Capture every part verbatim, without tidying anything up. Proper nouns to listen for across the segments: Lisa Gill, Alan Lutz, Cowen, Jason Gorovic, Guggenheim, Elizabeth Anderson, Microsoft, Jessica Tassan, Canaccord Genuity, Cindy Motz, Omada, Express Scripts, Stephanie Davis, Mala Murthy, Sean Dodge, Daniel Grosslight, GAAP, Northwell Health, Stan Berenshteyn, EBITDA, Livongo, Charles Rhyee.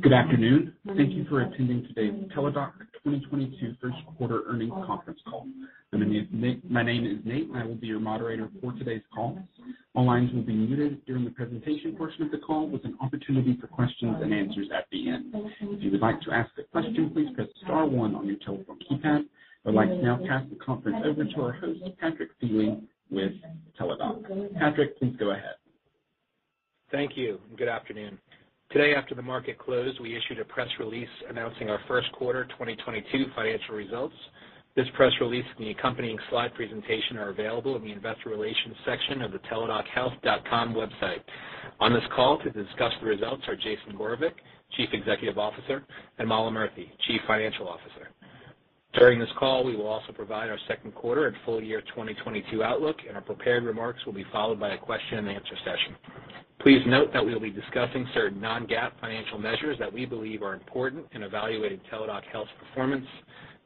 Good afternoon. Thank you for attending today's TeleDoc twenty twenty-two first quarter earnings conference call. My name is Nate, my name is Nate and I will be your moderator for today's call. All lines will be muted during the presentation portion of the call with an opportunity for questions and answers at the end. If you would like to ask a question, please press star one on your telephone keypad. I would like to now pass the conference over to our host, Patrick Seeley with TeleDoc. Patrick, please go ahead. Thank you. Good afternoon. Today, after the market closed, we issued a press release announcing our first quarter twenty twenty-two financial results. This press release and the accompanying slide presentation are available in the Investor Relations section of the Teledoc Health dot com website. On this call to discuss the results are Jason Gorovic, Chief Executive Officer, and Mala Murthy, Chief Financial Officer. During this call, we will also provide our second quarter and full year twenty twenty-two outlook, and our prepared remarks will be followed by a question and answer session. Please note that we will be discussing certain non-GAAP financial measures that we believe are important in evaluating Teladoc Health's performance.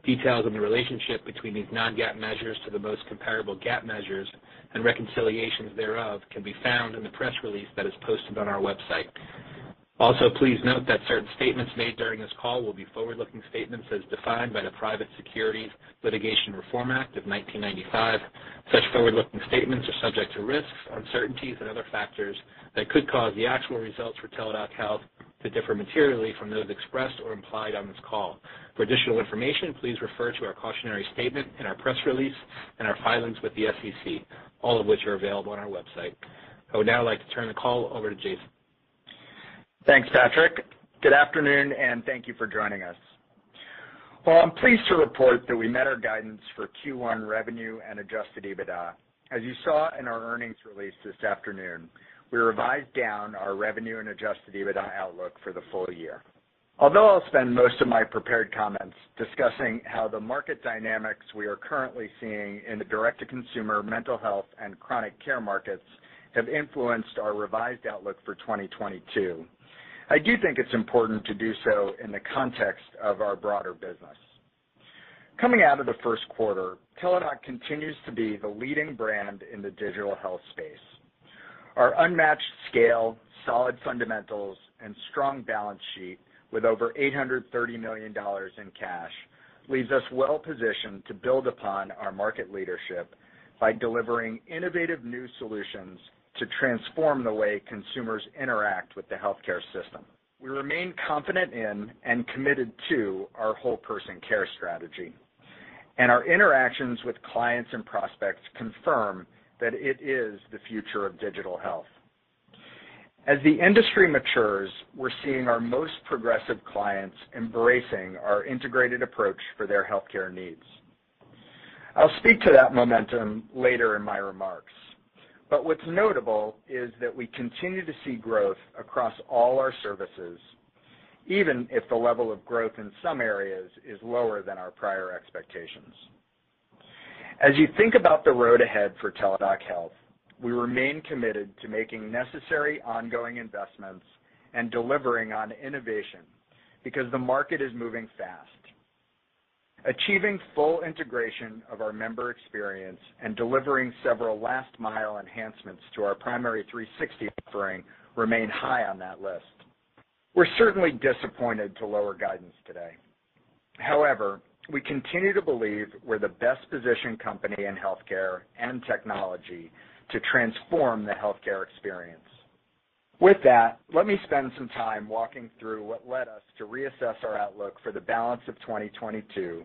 Details on the relationship between these non-GAAP measures to the most comparable GAAP measures and reconciliations thereof can be found in the press release that is posted on our website. Also, please note that certain statements made during this call will be forward-looking statements as defined by the Private Securities Litigation Reform Act of nineteen ninety-five. Such forward-looking statements are subject to risks, uncertainties, and other factors that could cause the actual results for Teladoc Health to differ materially from those expressed or implied on this call. For additional information, please refer to our cautionary statement in our press release and our filings with the S E C, all of which are available on our website. I would now like to turn the call over to Jason. Thanks, Patrick. Good afternoon, and thank you for joining us. Well, I'm pleased to report that we met our guidance for Q one revenue and adjusted EBITDA. As you saw in our earnings release this afternoon, we revised down our revenue and adjusted EBITDA outlook for the full year. Although I'll spend most of my prepared comments discussing how the market dynamics we are currently seeing in the direct-to-consumer mental health and chronic care markets have influenced our revised outlook for twenty twenty-two, I do think it's important to do so in the context of our broader business. Coming out of the first quarter, Teladoc continues to be the leading brand in the digital health space. Our unmatched scale, solid fundamentals, and strong balance sheet with over eight hundred thirty million dollars in cash leaves us well positioned to build upon our market leadership by delivering innovative new solutions to transform the way consumers interact with the healthcare system. We remain confident in and committed to our whole person care strategy, and our interactions with clients and prospects confirm that it is the future of digital health. As the industry matures, we're seeing our most progressive clients embracing our integrated approach for their healthcare needs. I'll speak to that momentum later in my remarks. But what's notable is that we continue to see growth across all our services, even if the level of growth in some areas is lower than our prior expectations. As you think about the road ahead for Teladoc Health, we remain committed to making necessary ongoing investments and delivering on innovation because the market is moving fast. Achieving full integration of our member experience and delivering several last-mile enhancements to our Primary three sixty offering remain high on that list. We're certainly disappointed to lower guidance today. However, we continue to believe we're the best-positioned company in healthcare and technology to transform the healthcare experience. With that, let me spend some time walking through what led us to reassess our outlook for the balance of twenty twenty-two,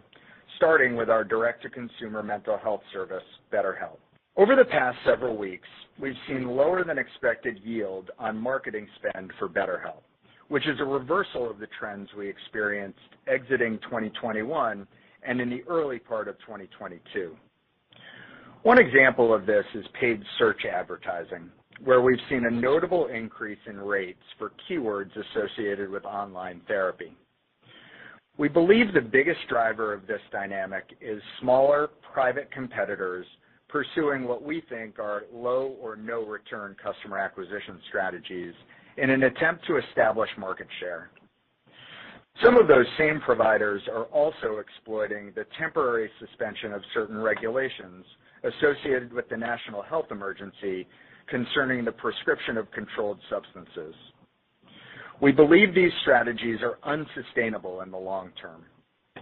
starting with our direct-to-consumer mental health service, BetterHelp. Over the past several weeks, we've seen lower than expected yield on marketing spend for BetterHelp, which is a reversal of the trends we experienced exiting twenty twenty-one and in the early part of twenty twenty-two. One example of this is paid search advertising, where we've seen a notable increase in rates for keywords associated with online therapy. We believe the biggest driver of this dynamic is smaller private competitors pursuing what we think are low or no return customer acquisition strategies in an attempt to establish market share. Some of those same providers are also exploiting the temporary suspension of certain regulations associated with the national health emergency concerning the prescription of controlled substances. We believe these strategies are unsustainable in the long term.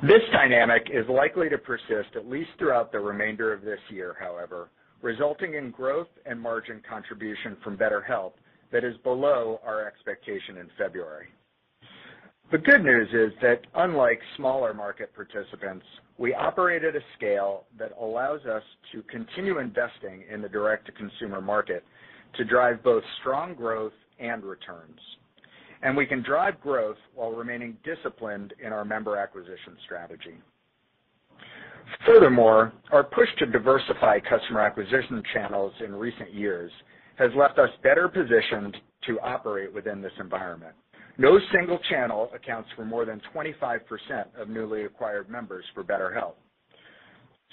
This dynamic is likely to persist at least throughout the remainder of this year, however, resulting in growth and margin contribution from BetterHelp that is below our expectation in February. The good news is that unlike smaller market participants, we operate at a scale that allows us to continue investing in the direct-to-consumer market to drive both strong growth and returns. And we can drive growth while remaining disciplined in our member acquisition strategy. Furthermore, our push to diversify customer acquisition channels in recent years has left us better positioned to operate within this environment. No single channel accounts for more than twenty-five percent of newly acquired members for BetterHelp.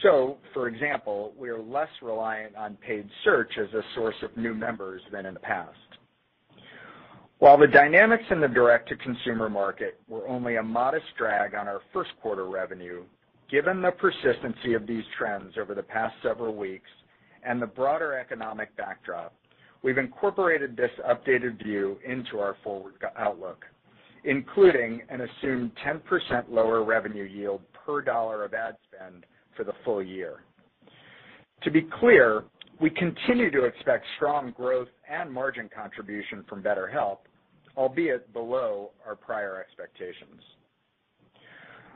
So, for example, we are less reliant on paid search as a source of new members than in the past. While the dynamics in the direct-to-consumer market were only a modest drag on our first quarter revenue, given the persistency of these trends over the past several weeks and the broader economic backdrop, we've incorporated this updated view into our forward outlook, including an assumed ten percent lower revenue yield per dollar of ad spend for the full year. To be clear, we continue to expect strong growth and margin contribution from BetterHelp, albeit below our prior expectations.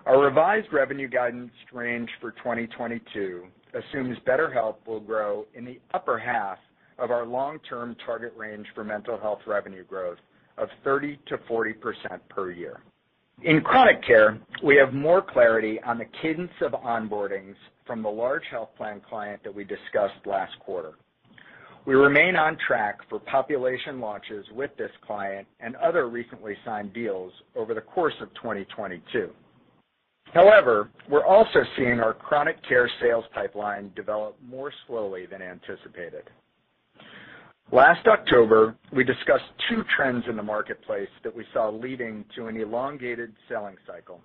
Our revised revenue guidance range for twenty twenty-two assumes BetterHelp will grow in the upper half of our long-term target range for mental health revenue growth of thirty to forty percent per year. In chronic care, we have more clarity on the cadence of onboardings from the large health plan client that we discussed last quarter. We remain on track for population launches with this client and other recently signed deals over the course of twenty twenty-two. However, we're also seeing our chronic care sales pipeline develop more slowly than anticipated. Last October, we discussed two trends in the marketplace that we saw leading to an elongated selling cycle.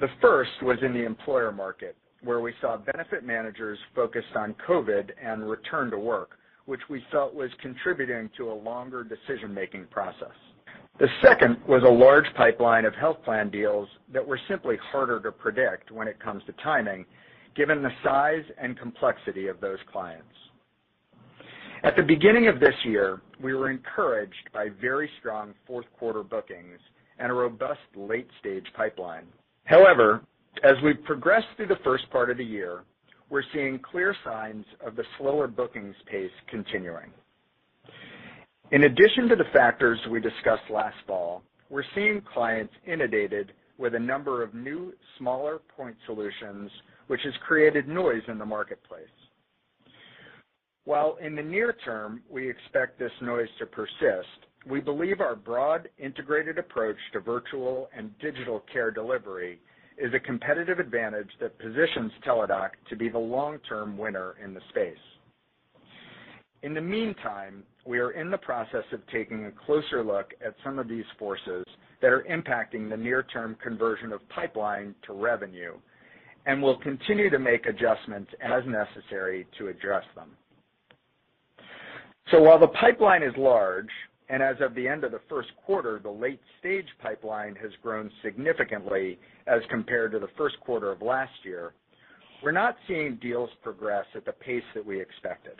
The first was in the employer market, where we saw benefit managers focused on COVID and return to work, which we felt was contributing to a longer decision-making process. The second was a large pipeline of health plan deals that were simply harder to predict when it comes to timing, given the size and complexity of those clients. At the beginning of this year, we were encouraged by very strong fourth quarter bookings and a robust late-stage pipeline. However, as we progress through the first part of the year, we're seeing clear signs of the slower bookings pace continuing. In addition to the factors we discussed last fall, we're seeing clients inundated with a number of new, smaller point solutions, which has created noise in the marketplace. While in the near term we expect this noise to persist, we believe our broad, integrated approach to virtual and digital care delivery is a competitive advantage that positions Teladoc to be the long-term winner in the space. In the meantime, we are in the process of taking a closer look at some of these forces that are impacting the near-term conversion of pipeline to revenue, and we'll continue to make adjustments as necessary to address them. So while the pipeline is large, and as of the end of the first quarter, the late-stage pipeline has grown significantly as compared to the first quarter of last year, we're not seeing deals progress at the pace that we expected.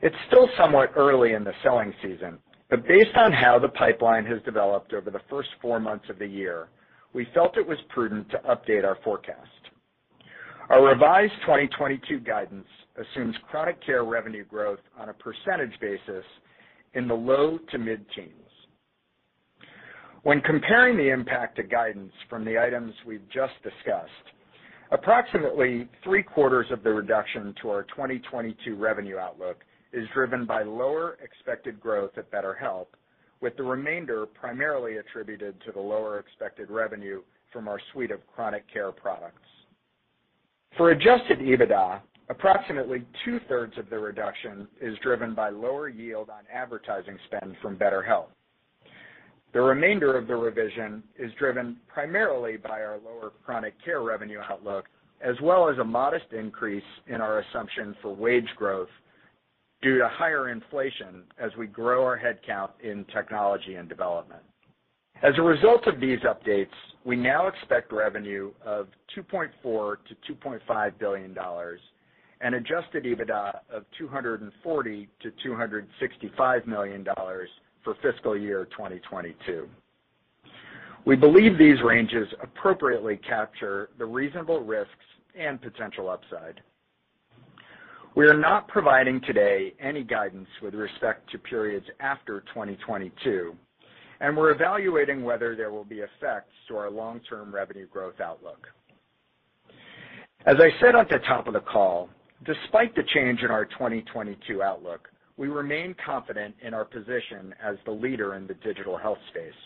It's still somewhat early in the selling season, but based on how the pipeline has developed over the first four months of the year, we felt it was prudent to update our forecast. Our revised twenty twenty-two guidance assumes chronic care revenue growth on a percentage basis in the low to mid-teens. When comparing the impact to guidance from the items we've just discussed, approximately three-quarters of the reduction to our twenty twenty-two revenue outlook is driven by lower expected growth at BetterHelp, with the remainder primarily attributed to the lower expected revenue from our suite of chronic care products. For adjusted EBITDA, approximately two-thirds of the reduction is driven by lower yield on advertising spend from BetterHelp. The remainder of the revision is driven primarily by our lower chronic care revenue outlook, as well as a modest increase in our assumption for wage growth due to higher inflation as we grow our headcount in technology and development. As a result of these updates, we now expect revenue of two point four to two point five billion dollars and adjusted EBITDA of two hundred forty to two hundred sixty-five million dollars for fiscal year twenty twenty-two. We believe these ranges appropriately capture the reasonable risks and potential upside. We are not providing today any guidance with respect to periods after twenty twenty-two, and we're evaluating whether there will be effects to our long-term revenue growth outlook. As I said at the top of the call, despite the change in our twenty twenty-two outlook, we remain confident in our position as the leader in the digital health space.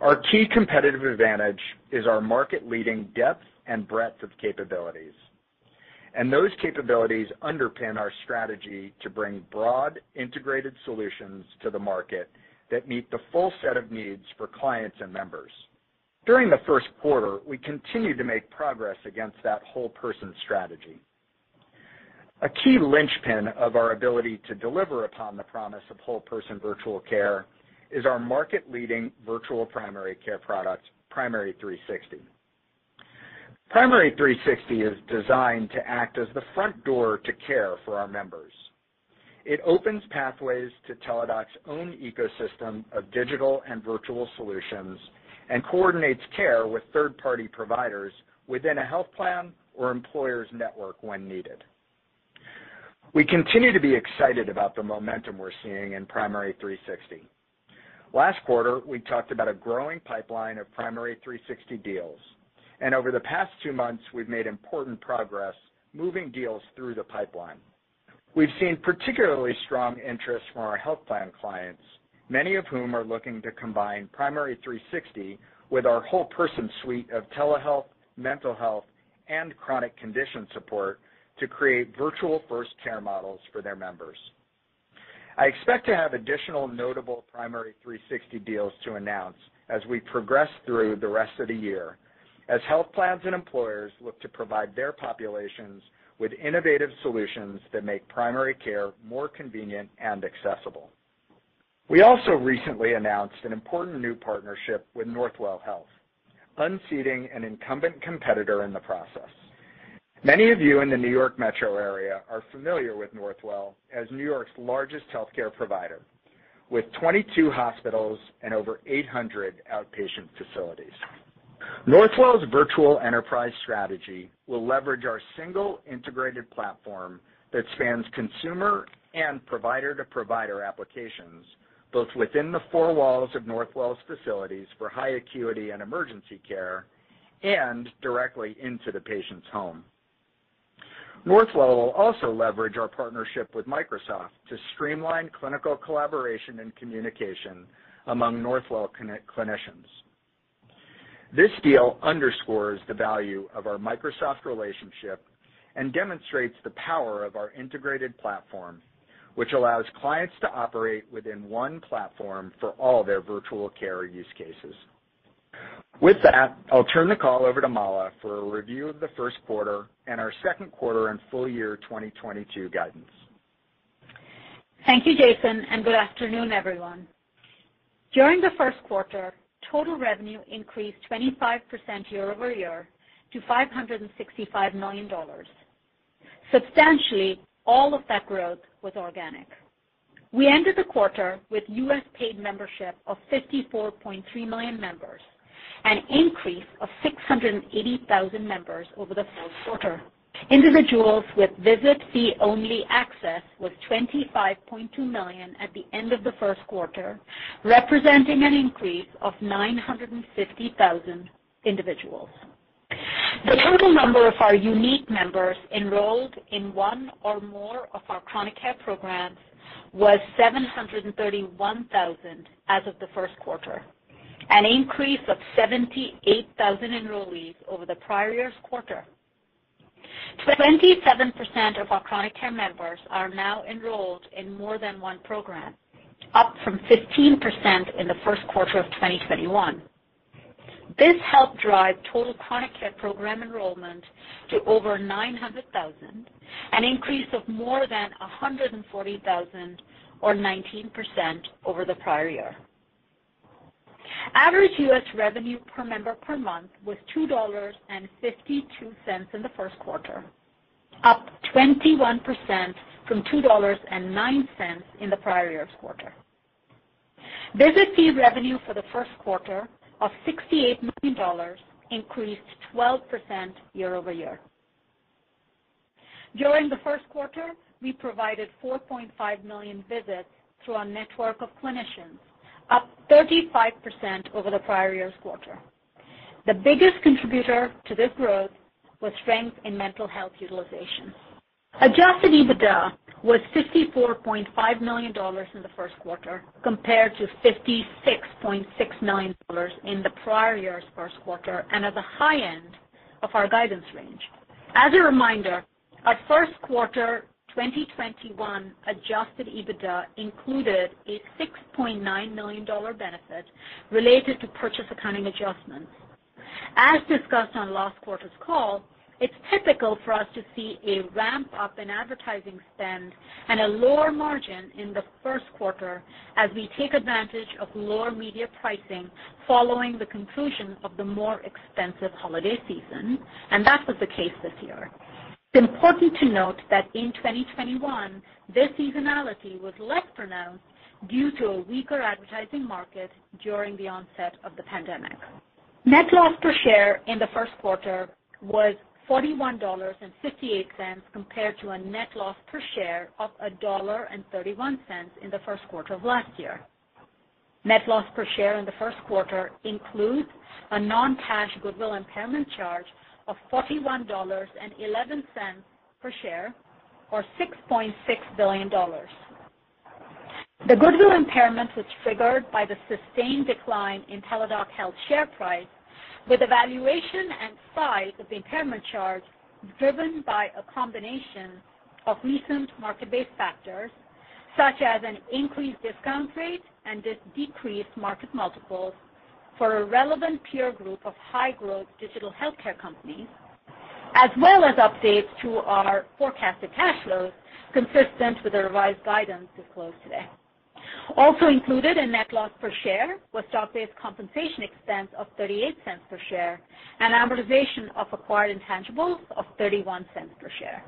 Our key competitive advantage is our market-leading depth and breadth of capabilities. And those capabilities underpin our strategy to bring broad, integrated solutions to the market that meet the full set of needs for clients and members. During the first quarter, we continued to make progress against that whole person strategy. A key linchpin of our ability to deliver upon the promise of whole person virtual care is our market-leading virtual primary care product, Primary three sixty. Primary three sixty is designed to act as the front door to care for our members. It opens pathways to Teledoc's own ecosystem of digital and virtual solutions and coordinates care with third-party providers within a health plan or employer's network when needed. We continue to be excited about the momentum we're seeing in Primary three sixty. Last quarter, we talked about a growing pipeline of Primary three sixty deals, and over the past two months, we've made important progress moving deals through the pipeline. We've seen particularly strong interest from our health plan clients, many of whom are looking to combine Primary three sixty with our whole person suite of telehealth, mental health, and chronic condition support to create virtual first care models for their members. I expect to have additional notable Primary three sixty deals to announce as we progress through the rest of the year, as health plans and employers look to provide their populations with innovative solutions that make primary care more convenient and accessible. We also recently announced an important new partnership with Northwell Health, unseating an incumbent competitor in the process. Many of you in the New York metro area are familiar with Northwell as New York's largest healthcare provider, with twenty-two hospitals and over eight hundred outpatient facilities. Northwell's virtual enterprise strategy will leverage our single integrated platform that spans consumer and provider-to-provider applications, both within the four walls of Northwell's facilities for high acuity and emergency care, and directly into the patient's home. Northwell will also leverage our partnership with Microsoft to streamline clinical collaboration and communication among Northwell clinicians. This deal underscores the value of our Microsoft relationship and demonstrates the power of our integrated platform, which allows clients to operate within one platform for all their virtual care use cases. With that, I'll turn the call over to Mala for a review of the first quarter and our second quarter and full year twenty twenty-two guidance. Thank you, Jason, and good afternoon, everyone. During the first quarter, total revenue increased twenty-five percent year-over-year to five hundred sixty-five million dollars. Substantially, all of that growth was organic. We ended the quarter with U S paid membership of fifty-four point three million members, an increase of six hundred eighty thousand members over the fourth quarter. Individuals with visit fee-only access was twenty-five point two million at the end of the first quarter, representing an increase of nine hundred fifty thousand individuals. The total number of our unique members enrolled in one or more of our chronic care programs was seven hundred thirty-one thousand as of the first quarter, an increase of seventy-eight thousand enrollees over the prior year's quarter. twenty-seven percent of our chronic care members are now enrolled in more than one program, up from fifteen percent in the first quarter of twenty twenty-one. This helped drive total chronic care program enrollment to over nine hundred thousand, an increase of more than one hundred forty thousand or nineteen percent over the prior year. Average U S revenue per member per month was two dollars and fifty-two cents in the first quarter, up twenty-one percent from two dollars and nine cents in the prior year's quarter. Visit fee revenue for the first quarter of sixty-eight million dollars increased twelve percent year over year. During the first quarter, we provided four point five million visits through our network of clinicians, up thirty-five percent over the prior year's quarter. The biggest contributor to this growth was strength in mental health utilization. Adjusted EBITDA was fifty-four point five million dollars in the first quarter compared to fifty-six point six million dollars in the prior year's first quarter and at the high end of our guidance range. As a reminder, our first quarter twenty twenty-one adjusted EBITDA included a six point nine million dollars benefit related to purchase accounting adjustments. As discussed on last quarter's call, it's typical for us to see a ramp up in advertising spend and a lower margin in the first quarter as we take advantage of lower media pricing following the conclusion of the more expensive holiday season, and that was the case this year. It's important to note that in twenty twenty-one, this seasonality was less pronounced due to a weaker advertising market during the onset of the pandemic. Net loss per share in the first quarter was forty-one dollars and fifty-eight cents compared to a net loss per share of one dollar and thirty-one cents in the first quarter of last year. Net loss per share in the first quarter includes a non-cash goodwill impairment charge of forty-one dollars and eleven cents per share, or six point six billion dollars. The goodwill impairment was triggered by the sustained decline in Teladoc Health share price, with the valuation and size of the impairment charge driven by a combination of recent market-based factors, such as an increased discount rate and decreased market multiples for a relevant peer group of high-growth digital healthcare companies, as well as updates to our forecasted cash flows consistent with the revised guidance disclosed today. Also included in net loss per share was stock-based compensation expense of thirty-eight cents per share and amortization of acquired intangibles of thirty-one cents per share.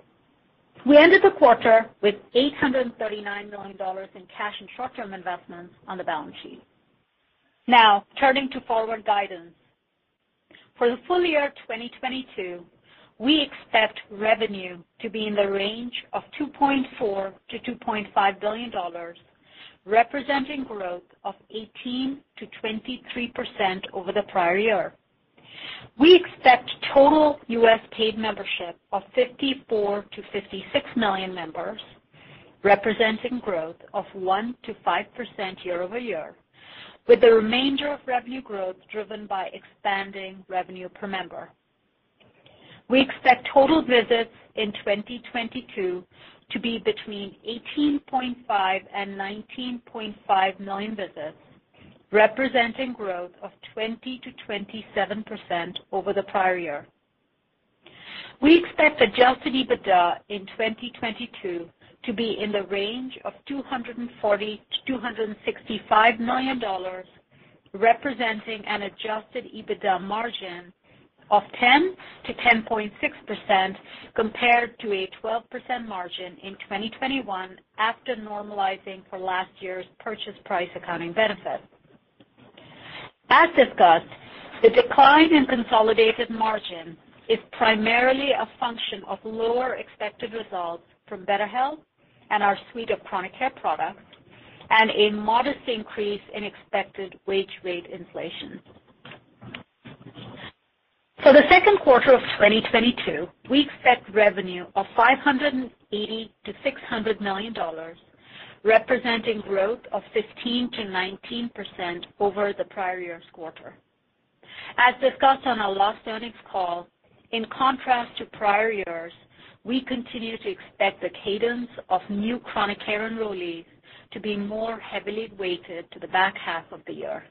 We ended the quarter with eight hundred thirty-nine million dollars in cash and short-term investments on the balance sheet. Now, turning to forward guidance. For the full year twenty twenty-two, we expect revenue to be in the range of two point four to two point five billion dollars, representing growth of eighteen to twenty-three percent over the prior year. We expect total U S paid membership of fifty-four to fifty-six million members, representing growth of one to five percent year over year, with the remainder of revenue growth driven by expanding revenue per member. We expect total visits in twenty twenty-two to be between eighteen point five and nineteen point five million visits, representing growth of twenty to twenty-seven percent over the prior year. We expect adjusted EBITDA in twenty twenty-two to be in the range of two hundred forty to two hundred sixty-five million dollars, representing an adjusted EBITDA margin of ten to ten point six percent compared to a twelve percent margin in twenty twenty-one after normalizing for last year's purchase price accounting benefit. As discussed, the decline in consolidated margin is primarily a function of lower expected results from BetterHelp and our suite of chronic care products and a modest increase in expected wage rate inflation. For the second quarter of twenty twenty-two, we expect revenue of five hundred eighty to six hundred million dollars, representing growth of fifteen to nineteen percent over the prior year's quarter. As discussed on our last earnings call, in contrast to prior years, we continue to expect the cadence of new chronic care enrollees to be more heavily weighted to the back half of the year.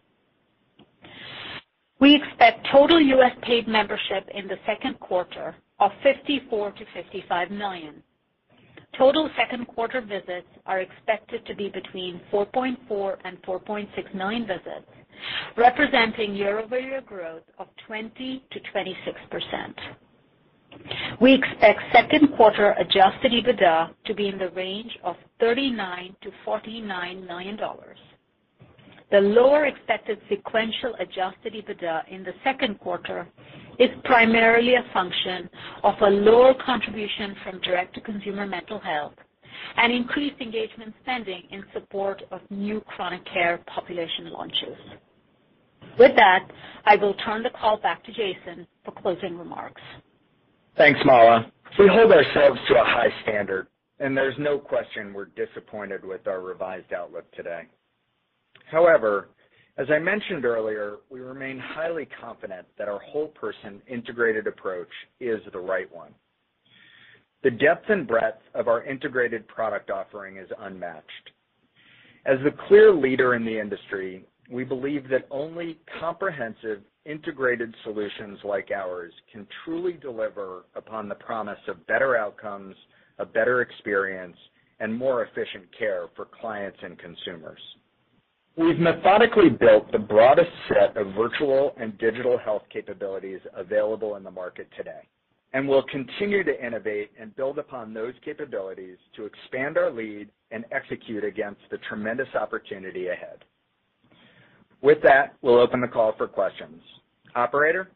We expect expect total U S paid membership in the second quarter of fifty-four to fifty-five million. Total second quarter visits are expected to be between four point four and four point six million visits, representing year-over-year growth of twenty to twenty-six percent. We expect second quarter adjusted EBITDA to be in the range of thirty-nine to forty-nine million dollars. The lower expected sequential adjusted EBITDA in the second quarter is primarily a function of a lower contribution from direct-to-consumer mental health and increased engagement spending in support of new chronic care population launches. With that, I will turn the call back to Jason for closing remarks. Thanks, Mala. We hold ourselves to a high standard, and there's no question we're disappointed with our revised outlook today. However, as I mentioned earlier, we remain highly confident that our whole person integrated approach is the right one. The depth and breadth of our integrated product offering is unmatched. As the clear leader in the industry, we believe that only comprehensive, integrated solutions like ours can truly deliver upon the promise of better outcomes, a better experience, and more efficient care for clients and consumers. We've methodically built the broadest set of virtual and digital health capabilities available in the market today, and we'll continue to innovate and build upon those capabilities to expand our lead and execute against the tremendous opportunity ahead. With that, we'll open the call for questions. Operator?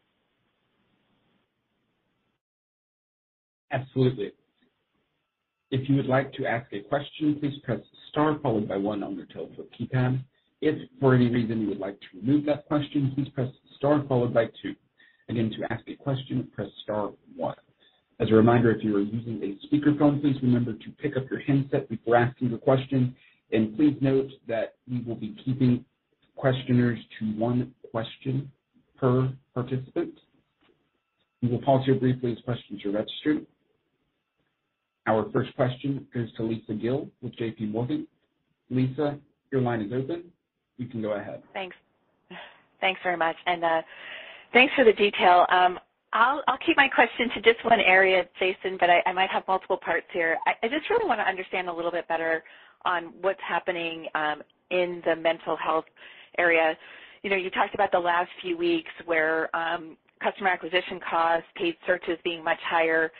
Absolutely. If you would like to ask a question, please press star followed by one on your telephone keypad. If for any reason you would like to remove that question, please press star followed by two. Again, to ask a question, press star one. As a reminder, if you are using a speakerphone, please remember to pick up your handset before asking the question, and please note that we will be keeping questioners to one question per participant. We will pause here briefly as questions are registered. Our first question goes to Lisa Gill with J P Morgan. Lisa, your line is open. You can go ahead. Thanks. Thanks very much, and uh, thanks for the detail. Um, I'll, I'll keep my question to just one area, Jason, but I, I might have multiple parts here. I, I just really want to understand a little bit better on what's happening um, in the mental health area. You know, you talked about the last few weeks where um, customer acquisition costs, paid searches being much higher.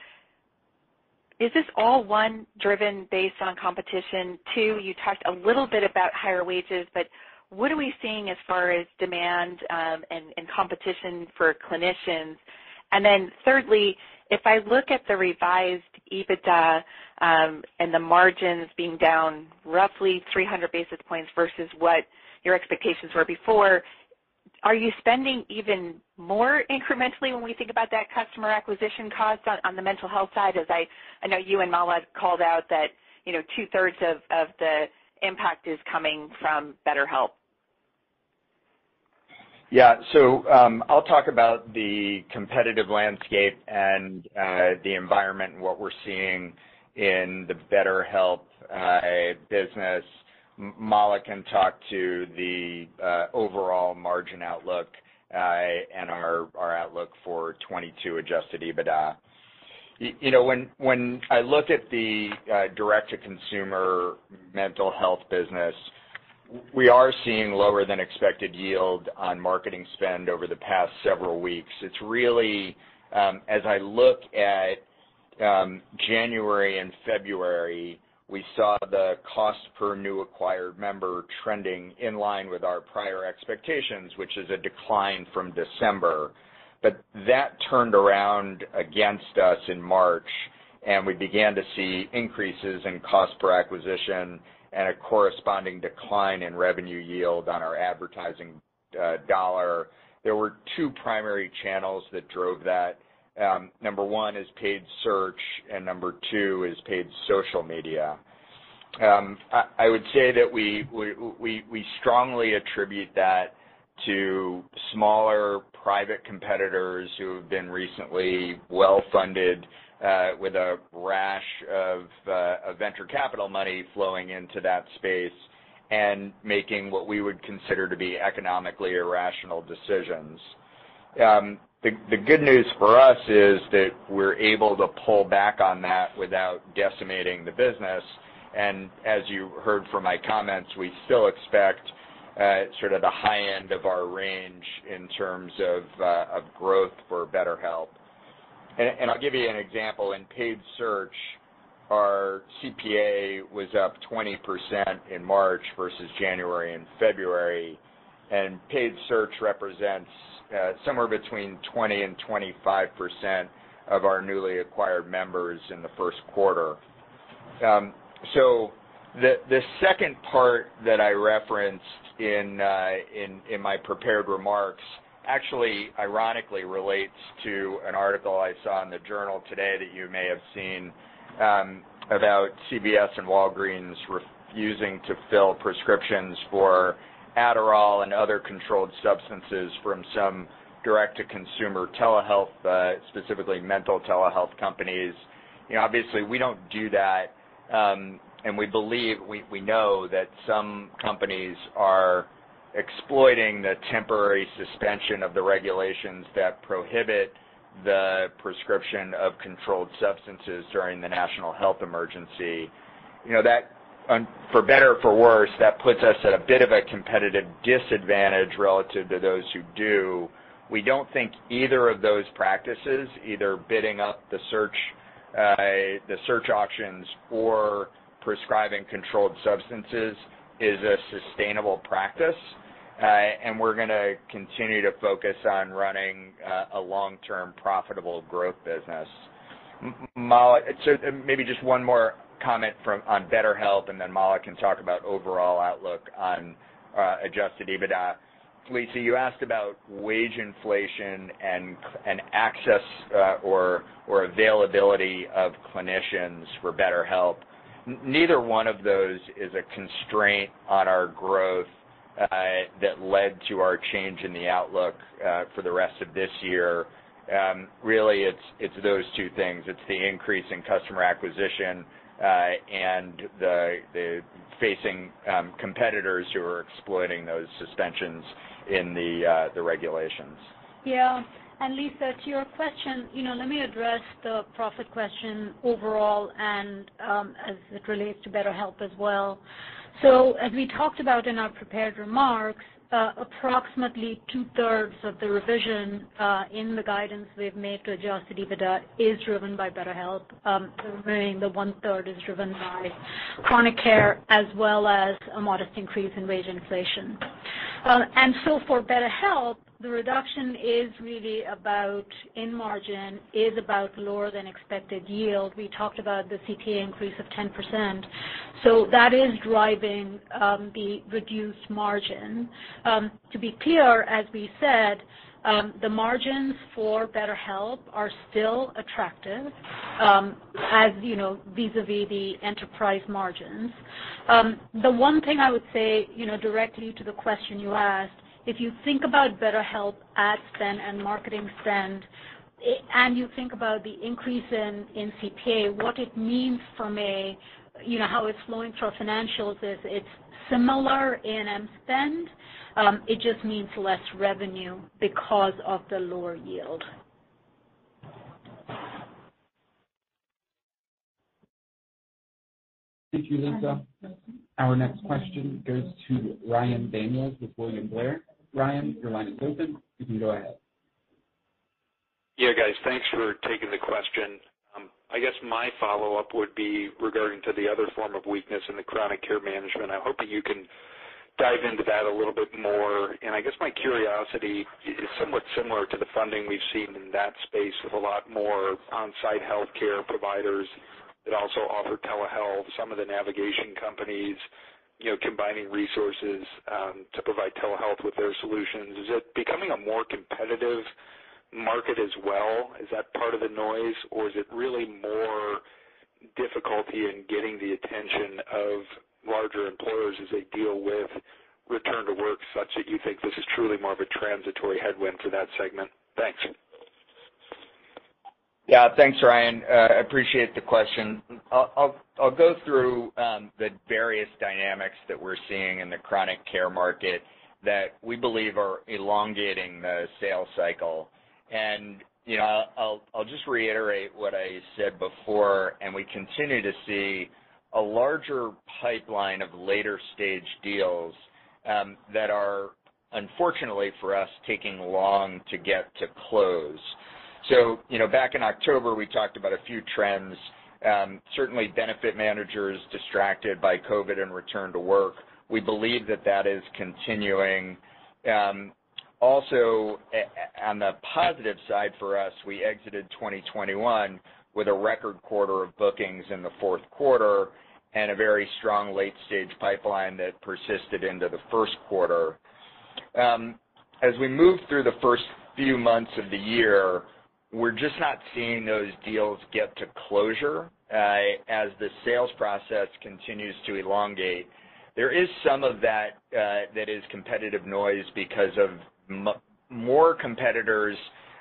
Is this all, one, driven based on competition? Two, you talked a little bit about higher wages, but what are we seeing as far as demand um, and, and competition for clinicians? And then thirdly, if I look at the revised EBITDA um, and the margins being down roughly three hundred basis points versus what your expectations were before, are you spending even more incrementally when we think about that customer acquisition cost on, on the mental health side? As I, I know you and Mala called out that, you know, two-thirds of, of the impact is coming from BetterHelp. Yeah, so um, I'll talk about the competitive landscape and uh, the environment and what we're seeing in the BetterHelp uh, business. Mala can talk to the uh, overall margin outlook uh, and our, our outlook for twenty-two adjusted EBITDA. You, you know, when, when I look at the uh, direct-to-consumer mental health business, we are seeing lower than expected yield on marketing spend over the past several weeks. It's really, um, as I look at um, January and February, we saw the cost per new acquired member trending in line with our prior expectations, which is a decline from December. But that turned around against us in March, and we began to see increases in cost per acquisition and a corresponding decline in revenue yield on our advertising uh, dollar. There were two primary channels that drove that. Um, number one is paid search, and number two is paid social media. Um, I, I would say that we, we, we, we strongly attribute that to smaller private competitors who have been recently well-funded uh, with a rash of, uh, of venture capital money flowing into that space and making what we would consider to be economically irrational decisions. um, the, the good news for us is that we're able to pull back on that without decimating the business. And as you heard from my comments, we still expect uh, sort of the high end of our range in terms of, uh, of growth for BetterHelp. And, and I'll give you an example. In paid search, our C P A was up twenty percent in March versus January and February, and paid search represents uh, somewhere between twenty and twenty-five percent of our newly acquired members in the first quarter. Um, so the the second part that I referenced in uh, in in my prepared remarks actually, ironically, relates to an article I saw in the Journal today that you may have seen um, about C V S and Walgreens refusing to fill prescriptions for Adderall and other controlled substances from some direct-to-consumer telehealth, uh, specifically mental telehealth companies. You know, obviously, we don't do that, um, and we believe, we, we know that some companies are exploiting the temporary suspension of the regulations that prohibit the prescription of controlled substances during the national health emergency. You know, that, for better or for worse, that puts us at a bit of a competitive disadvantage relative to those who do. We don't think either of those practices, either bidding up the search, uh, the search auctions or prescribing controlled substances, is a sustainable practice, uh, and we're going to continue to focus on running uh, a long-term profitable growth business. Mala, so maybe just one more comment from on BetterHelp, and then Mala can talk about overall outlook on uh, adjusted EBITDA. Lisa, you asked about wage inflation and and access uh, or or availability of clinicians for BetterHelp. Neither one of those is a constraint on our growth uh, that led to our change in the outlook uh, for the rest of this year. Um, really, it's it's those two things. It's the increase in customer acquisition uh, and the, the facing um, competitors who are exploiting those suspensions in the uh, the regulations. Yeah. And Lisa, to your question, you know, let me address the profit question overall and um, as it relates to BetterHelp as well. So as we talked about in our prepared remarks, uh, approximately two-thirds of the revision uh, in the guidance we've made to adjusted EBITDA is driven by BetterHelp. Um, the remaining, the one-third, is driven by chronic care as well as a modest increase in wage inflation. Uh, and so for BetterHelp, the reduction is really about in margin, is about lower than expected yield. We talked about the C P A increase of ten percent. So that is driving um, the reduced margin. Um, to be clear, as we said, um, the margins for BetterHelp are still attractive, um, as you know, vis-a-vis the enterprise margins. Um, the one thing I would say, you know, directly to the question you asked, if you think about BetterHelp ad spend and marketing spend, and you think about the increase in, in C P A, what it means from a, you know, how it's flowing through financials is it's similar A and M spend. Um, it just means less revenue because of the lower yield. Thank you, Lisa. Our next question goes to Ryan Daniels with William Blair. Ryan, your line is open. You can go ahead. Yeah, guys, thanks for taking the question. Um, I guess my follow-up would be regarding to the other form of weakness in the chronic care management. I hope that you can dive into that a little bit more. And I guess my curiosity is somewhat similar to the funding we've seen in that space with a lot more on-site health care providers that also offer telehealth, some of the navigation companies, you know, combining resources um, to provide telehealth with their solutions. Is it becoming a more competitive market as well? Is that part of the noise, or is it really more difficulty in getting the attention of larger employers as they deal with return to work, such that you think this is truly more of a transitory headwind for that segment? Thanks. Yeah, thanks, Ryan. I uh, appreciate the question. I'll, I'll, I'll go through um, the various dynamics that we're seeing in the chronic care market, that we believe are elongating the sales cycle. And, you know, I'll, I'll just reiterate what I said before, and we continue to see a larger pipeline of later stage deals um, that are, unfortunately for us, taking long to get to close. So, you know, back in October, we talked about a few trends. Um, certainly benefit managers distracted by COVID and return to work. We believe that that is continuing. Um, also, on the positive side for us, we exited twenty twenty-one with a record quarter of bookings in the fourth quarter and a very strong late-stage pipeline that persisted into the first quarter. Um, as we move through the first few months of the year, we're just not seeing those deals get to closure uh, as the sales process continues to elongate. There is some of that uh, that is competitive noise because of m- more competitors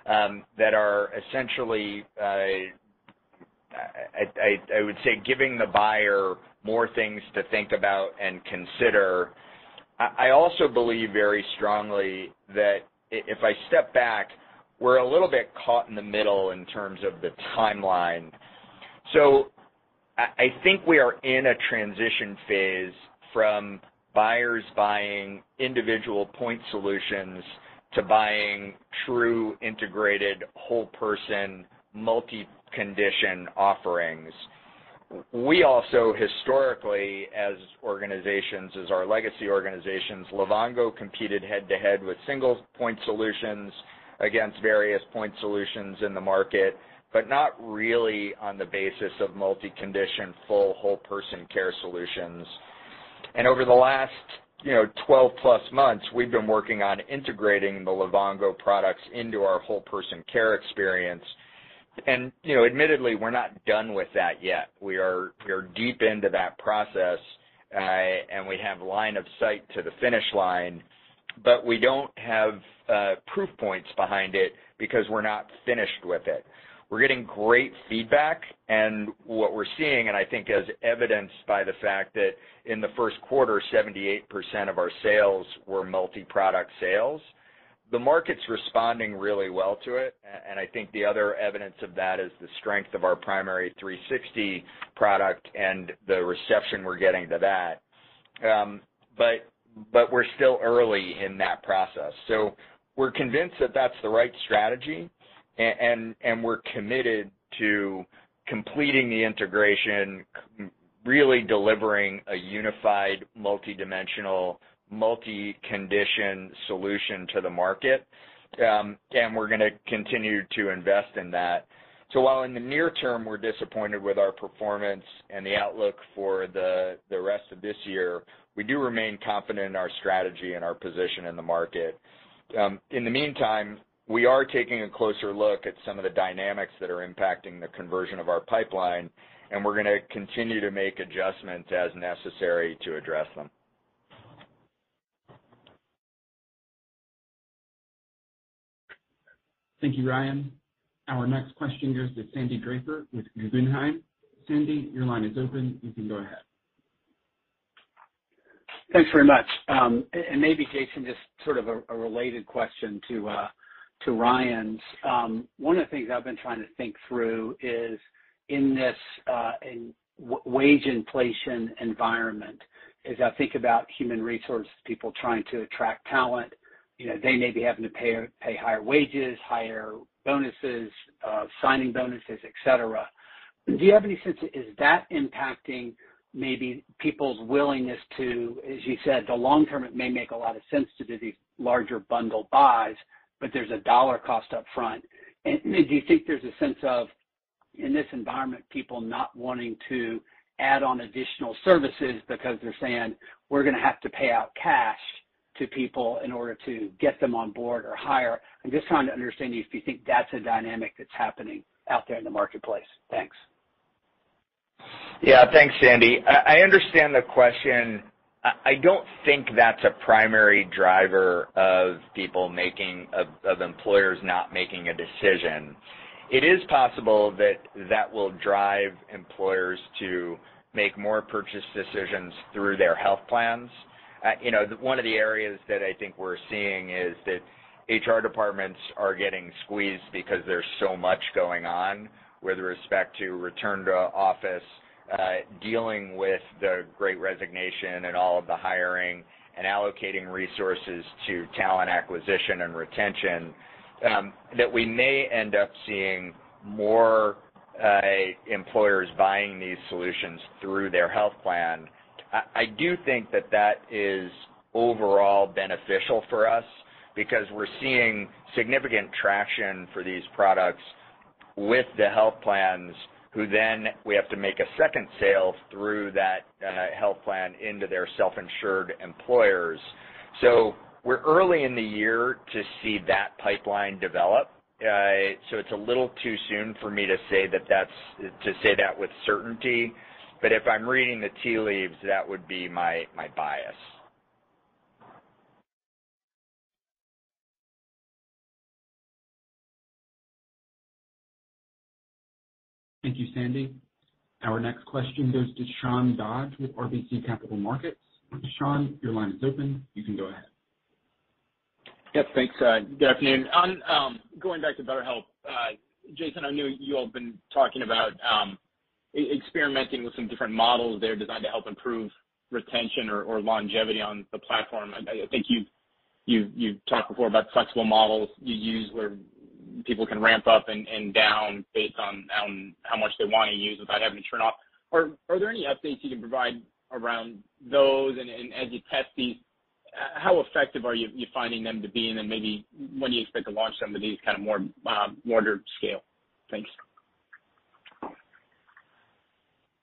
um, that are essentially, uh, I, I, I would say, giving the buyer more things to think about and consider. I, I also believe very strongly that if I step back, we're a little bit caught in the middle in terms of the timeline. So I think we are in a transition phase from buyers buying individual point solutions to buying true integrated whole person, multi-condition offerings. We also historically, as organizations, as our legacy organizations, Livongo competed head-to-head with single point solutions against various point solutions in the market, but not really on the basis of multi-condition, full, whole-person care solutions. And over the last, you know, twelve plus months, we've been working on integrating the Livongo products into our whole-person care experience. And, you know, admittedly, we're not done with that yet. We are we are deep into that process, uh, and we have line of sight to the finish line. But we don't have uh, proof points behind it because we're not finished with it. We're getting great feedback, and what we're seeing, and I think as evidenced by the fact that in the first quarter, seventy-eight percent of our sales were multi-product sales, the market's responding really well to it. And I think the other evidence of that is the strength of our Primary three sixty product and the reception we're getting to that. Um, but But we're still early in that process. So we're convinced that that's the right strategy, and, and, and we're committed to completing the integration, really delivering a unified, multidimensional, multi-condition solution to the market, um, and we're going to continue to invest in that. So while in the near term we're disappointed with our performance and the outlook for the, the rest of this year, we do remain confident in our strategy and our position in the market. Um, in the meantime, we are taking a closer look at some of the dynamics that are impacting the conversion of our pipeline, and we're going to continue to make adjustments as necessary to address them. Thank you, Ryan. Our next question goes to Sandy Draper with Guggenheim. Sandy, your line is open. You can go ahead. Thanks very much. Um, and maybe, Jason, just sort of a, a related question to uh, to Ryan's. Um, one of the things I've been trying to think through is in this uh, in w- wage inflation environment, as I think about human resources, people trying to attract talent, you know, they may be having to pay, pay higher wages, higher bonuses, uh, signing bonuses, et cetera. Do you have any sense, is that impacting maybe people's willingness to, as you said, the long term, it may make a lot of sense to do these larger bundle buys, but there's a dollar cost up front. And, and do you think there's a sense of, in this environment, people not wanting to add on additional services because they're saying, we're going to have to pay out cash to people in order to get them on board or hire? I'm just trying to understand if you think that's a dynamic that's happening out there in the marketplace. Thanks. Yeah, thanks, Sandy. I understand the question. I don't think that's a primary driver of people making, of, of employers not making a decision. It is possible that that will drive employers to make more purchase decisions through their health plans. uh, you know, one of the areas that I think we're seeing is that H R departments are getting squeezed because there's so much going on with respect to return to office, uh, dealing with the Great Resignation and all of the hiring and allocating resources to talent acquisition and retention, um, that we may end up seeing more uh, employers buying these solutions through their health plan. I, I do think that that is overall beneficial for us, because we're seeing significant traction for these products with the health plans, who then we have to make a second sale through that uh, health plan into their self-insured employers. So we're early in the year to see that pipeline develop. Uh, so it's a little too soon for me to say that that's to say that with certainty. But if I'm reading the tea leaves, that would be my my bias. Thank you, Sandy. Our next question goes to Sean Dodge with R B C Capital Markets. Sean, your line is open. You can go ahead. Yes, thanks. Uh, good afternoon. On um, going back to BetterHelp, uh, Jason, I know you all have been talking about um, experimenting with some different models there designed to help improve retention or, or longevity on the platform. I, I think you've, you've, you've talked before about flexible models you use where people can ramp up and, and down based on, on how much they want to use without having to turn off. Are, are there any updates you can provide around those? And, and as you test these, how effective are you, you finding them to be? And then maybe when do you expect to launch some of these kind of more um, larger scale? Thanks.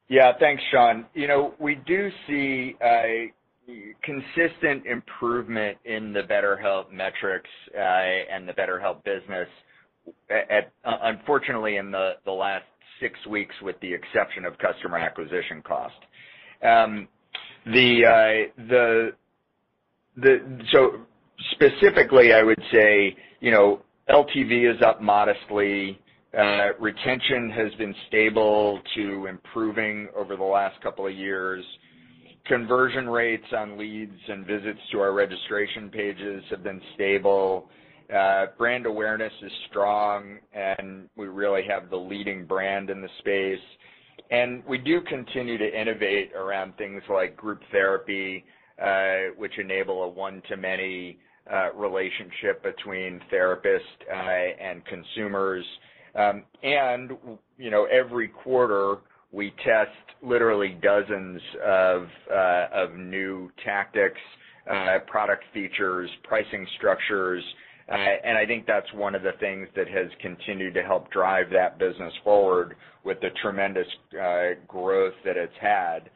Yeah, thanks, Sean. You know, we do see a consistent improvement in the BetterHelp metrics uh, and the BetterHelp business. At, uh, unfortunately, in the, the last six weeks, with the exception of customer acquisition cost, um, the uh, the the so specifically, I would say, you know, L T V is up modestly. Uh, retention has been stable to improving over the last couple of years. Conversion rates on leads and visits to our registration pages have been stable. Uh, brand awareness is strong, and we really have the leading brand in the space. And we do continue to innovate around things like group therapy, uh, which enable a one-to-many uh, relationship between therapists uh, and consumers. Um, and, you know, every quarter we test literally dozens of, uh, of new tactics, uh, product features, pricing structures, Uh, and I think that's one of the things that has continued to help drive that business forward with the tremendous uh, growth that it's had.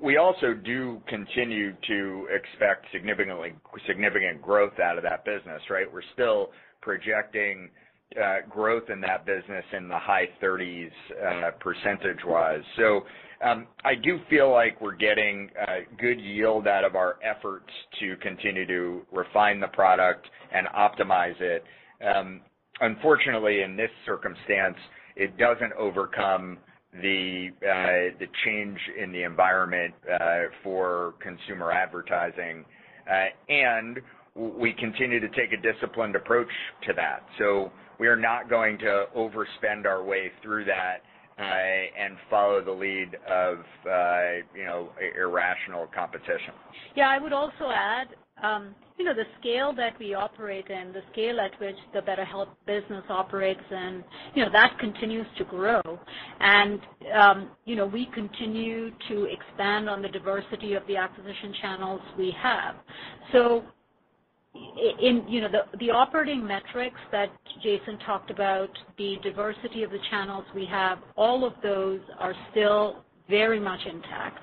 We also do continue to expect significantly significant growth out of that business, right? We're still projecting uh, growth in that business in the high thirties uh, percentage-wise. So um, I do feel like we're getting uh, good yield out of our efforts to continue to refine the product and optimize it. Um, unfortunately, in this circumstance, it doesn't overcome the uh, the change in the environment uh, for consumer advertising, uh, and we continue to take a disciplined approach to that. So we are not going to overspend our way through that uh, and follow the lead of uh, you know irrational competition. Yeah, I would also add. Um, you know, the scale that we operate in, the scale at which the BetterHelp business operates in, you know, that continues to grow. And, um, you know, we continue to expand on the diversity of the acquisition channels we have. So, in, you know, the, the operating metrics that Jason talked about, the diversity of the channels we have, all of those are still very much intact.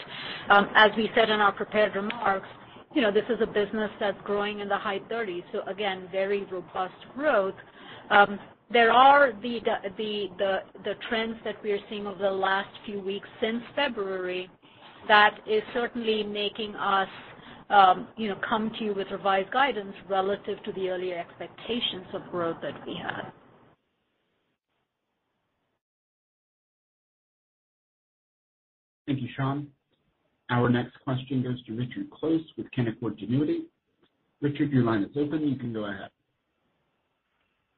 Um, as we said in our prepared remarks, you know, this is a business that's growing in the high thirties, so again, very robust growth. Um, there are the, the the the trends that we are seeing over the last few weeks since February that is certainly making us, um, you know, come to you with revised guidance relative to the earlier expectations of growth that we had. Thank you, Sean. Our next question goes to Richard Close with Canaccord Genuity. Richard, your line is open. You can go ahead.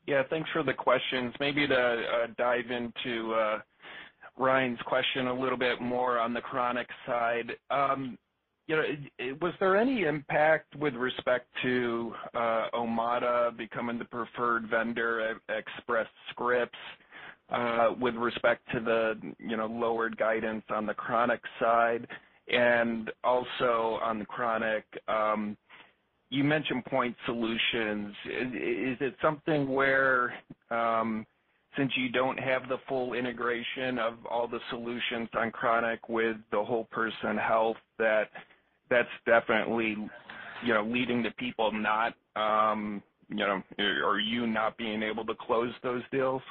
Yeah, thanks for the questions. Maybe to uh, dive into uh, Ryan's question a little bit more on the chronic side. Um, you know, it, it, was there any impact with respect to uh, Omada becoming the preferred vendor at Express Scripts uh, with respect to the, you know, lowered guidance on the chronic side? And also on the chronic, um, you mentioned point solutions. Is, is it something where, um, since you don't have the full integration of all the solutions on chronic with the whole person health, that that's definitely, you know, leading to people not, um, you know, or you not being able to close those deals?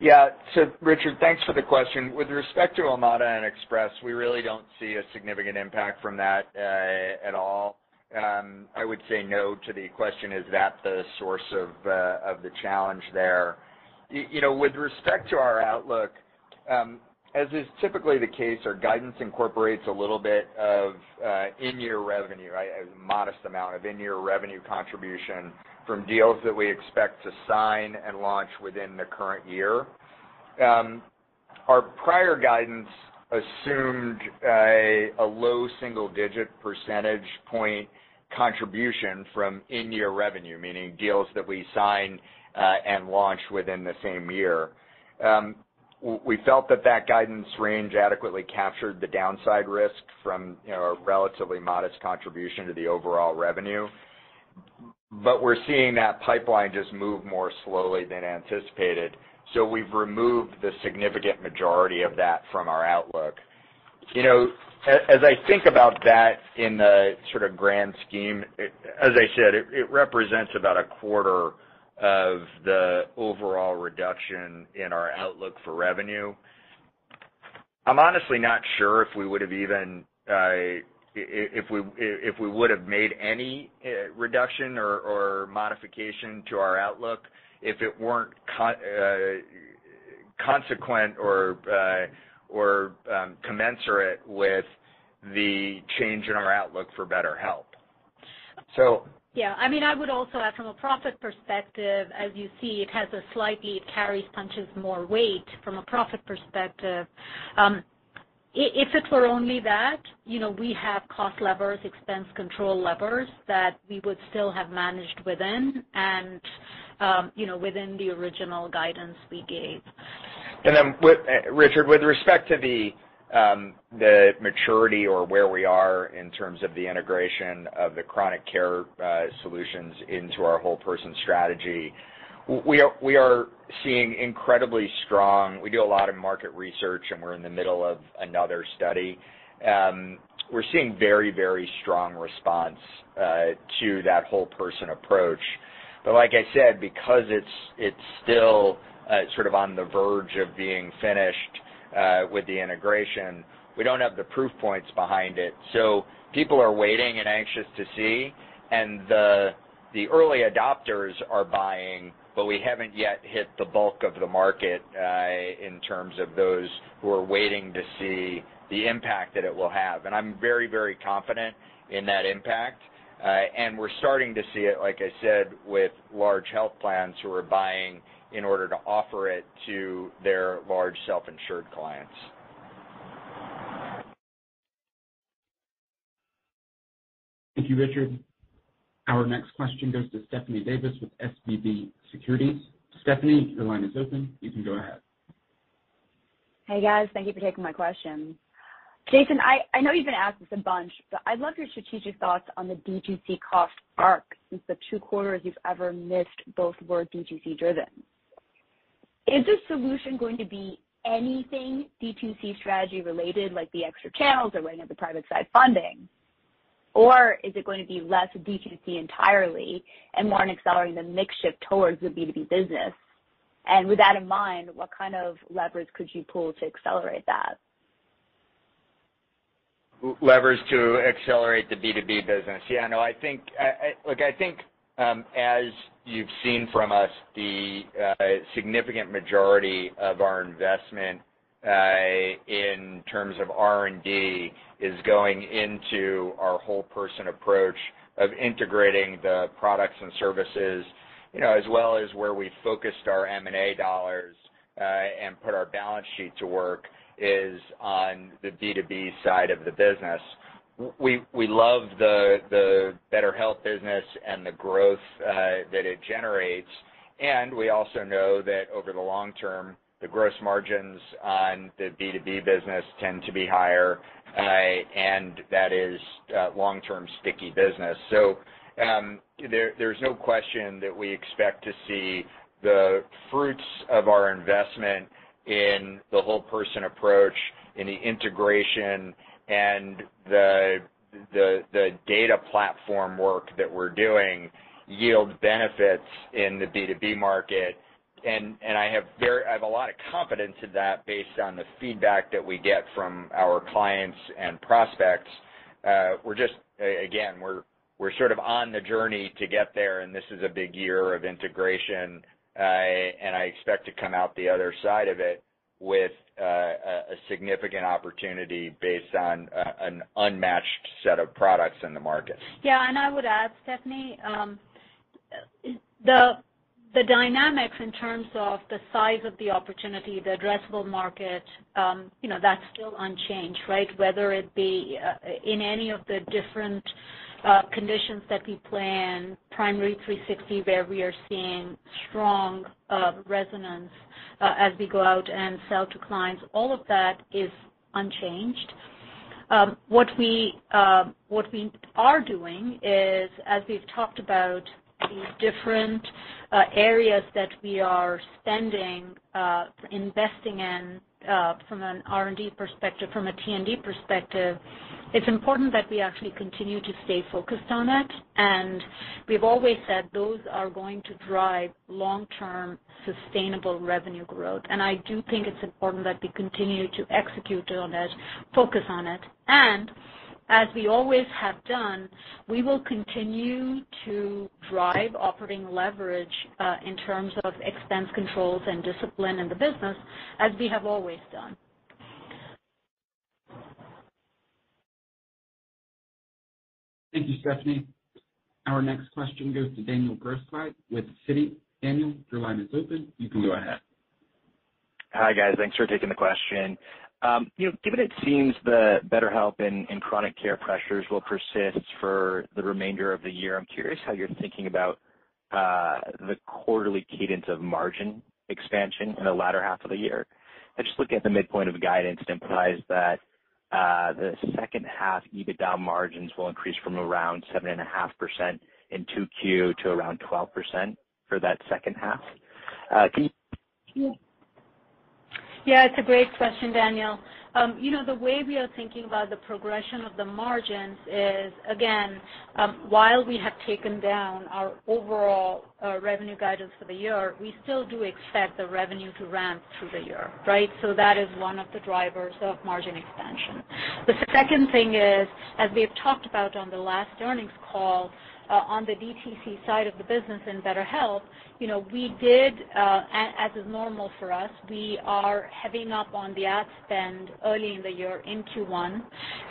Yeah, so Richard, thanks for the question. With respect to Omada and Express, we really don't see a significant impact from that uh, at all. Um, I would say no to the question, is that the source of, uh, of the challenge there? You, you know, with respect to our outlook, um, as is typically the case, our guidance incorporates a little bit of uh, in-year revenue, right? A modest amount of in-year revenue contribution from deals that we expect to sign and launch within the current year. Um, our prior guidance assumed a, a low single-digit percentage point contribution from in-year revenue, meaning deals that we sign uh, and launch within the same year. Um, We felt that that guidance range adequately captured the downside risk from, you know, a relatively modest contribution to the overall revenue. But we're seeing that pipeline just move more slowly than anticipated. So we've removed the significant majority of that from our outlook. You know, as I think about that in the sort of grand scheme, it, as I said, it, it represents about a quarter of the overall reduction in our outlook for revenue. I'm honestly not sure if we would have even uh, if we if we would have made any reduction or, or modification to our outlook if it weren't con- uh, consequent or uh, or um, commensurate with the change in our outlook for BetterHelp. So. Yeah, I mean, I would also add from a profit perspective, as you see, it has a slightly, it carries, punches more weight from a profit perspective. Um, if it were only that, you know, we have cost levers, expense control levers that we would still have managed within and, um, you know, within the original guidance we gave. And then, with, uh, Richard, with respect to the Um, the maturity or where we are in terms of the integration of the chronic care uh, solutions into our whole person strategy, we are, we are seeing incredibly strong, we do a lot of market research and we're in the middle of another study. Um, we're seeing very, very strong response uh, to that whole person approach. But like I said, because it's, it's still uh, sort of on the verge of being finished, Uh, with the integration, we don't have the proof points behind it. So people are waiting and anxious to see, and the the early adopters are buying, but we haven't yet hit the bulk of the market uh, in terms of those who are waiting to see the impact that it will have. And I'm very, very confident in that impact. Uh, and we're starting to see it, like I said, with large health plans who are buying in order to offer it to their large self-insured clients. Thank you, Richard. Our next question goes to Stephanie Davis with S V B Securities. Stephanie, your line is open. You can go ahead. Hey, guys. Thank you for taking my question. Jason, I, I know you've been asked this a bunch, but I'd love your strategic thoughts on the D G C cost arc since the two quarters you've ever missed both were D G C driven. Is this solution going to be anything D G C strategy related, like the extra channels or weighing up the private side funding? Or is it going to be less D G C entirely and more on accelerating the mix shift towards the B two B business? And with that in mind, what kind of levers could you pull to accelerate that? Levers to accelerate the B two B business. Yeah, no, I think, I, I, look, I think um, as you've seen from us, the uh, significant majority of our investment uh, in terms of R and D is going into our whole person approach of integrating the products and services, you know, as well as where we focused our M and A dollars uh, and put our balance sheet to work is on the B two B side of the business. We we love the the BetterHelp business and the growth uh, that it generates, and we also know that over the long term, the gross margins on the B two B business tend to be higher, uh, and that is uh, long-term sticky business. So um, there, there's no question that we expect to see the fruits of our investment in the whole person approach, in the integration and the the the data platform work that we're doing yield benefits in the B two B market, and and I have very I have a lot of confidence in that based on the feedback that we get from our clients and prospects. Uh, we're just again we're we're sort of on the journey to get there, and this is a big year of integration, uh, and I expect to come out the other side of it with uh, a significant opportunity based on uh, an unmatched set of products in the market. Yeah, and I would add, Stephanie, um, the the dynamics in terms of the size of the opportunity, the addressable market, um, you know, that's still unchanged, right? Whether it be uh, in any of the different uh, conditions that we play in, Primary three sixty, where we are seeing strong uh, resonance uh, as we go out and sell to clients, all of that is unchanged. Um, what we uh, what we are doing is, as we've talked about, these different uh, areas that we are spending, uh, investing in uh, from an R and D perspective, from a T and D perspective, it's important that we actually continue to stay focused on it. And we've always said those are going to drive long-term sustainable revenue growth. And I do think it's important that we continue to execute on it, focus on it. And as we always have done, we will continue to drive operating leverage uh, in terms of expense controls and discipline in the business, as we have always done. Thank you, Stephanie. Our next question goes to Daniel Grosslight with Citi. Daniel, your line is open. You can go ahead. Hi, guys. Thanks for taking the question. Um, you know, given it seems the BetterHelp and, and chronic care pressures will persist for the remainder of the year, I'm curious how you're thinking about uh, the quarterly cadence of margin expansion in the latter half of the year. And just looking at the midpoint of guidance, it implies that uh, the second half EBITDA margins will increase from around seven point five percent in two Q to around twelve percent for that second half. Uh, can you... Yeah, it's a great question, Daniel. Um, you know, the way we are thinking about the progression of the margins is, again, um, while we have taken down our overall uh, revenue guidance for the year, we still do expect the revenue to ramp through the year, right? So that is one of the drivers of margin expansion. The second thing is, as we have talked about on the last earnings call, Uh, on the D T C side of the business in BetterHelp, you know, we did, uh, as is normal for us, we are heaving up on the ad spend early in the year in Q one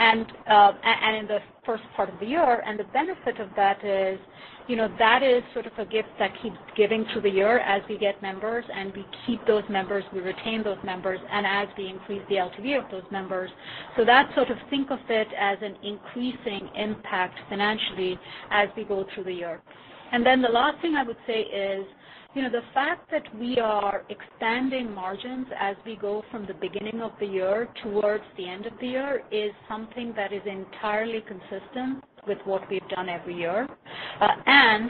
and, uh, and in the first part of the year. And the benefit of that is, you know, that is sort of a gift that keeps giving through the year as we get members and we keep those members, we retain those members, and as we increase the L T V of those members. So that sort of, think of it as an increasing impact financially as we go through the year. And then the last thing I would say is, you know, the fact that we are expanding margins as we go from the beginning of the year towards the end of the year is something that is entirely consistent with what we've done every year. Uh, and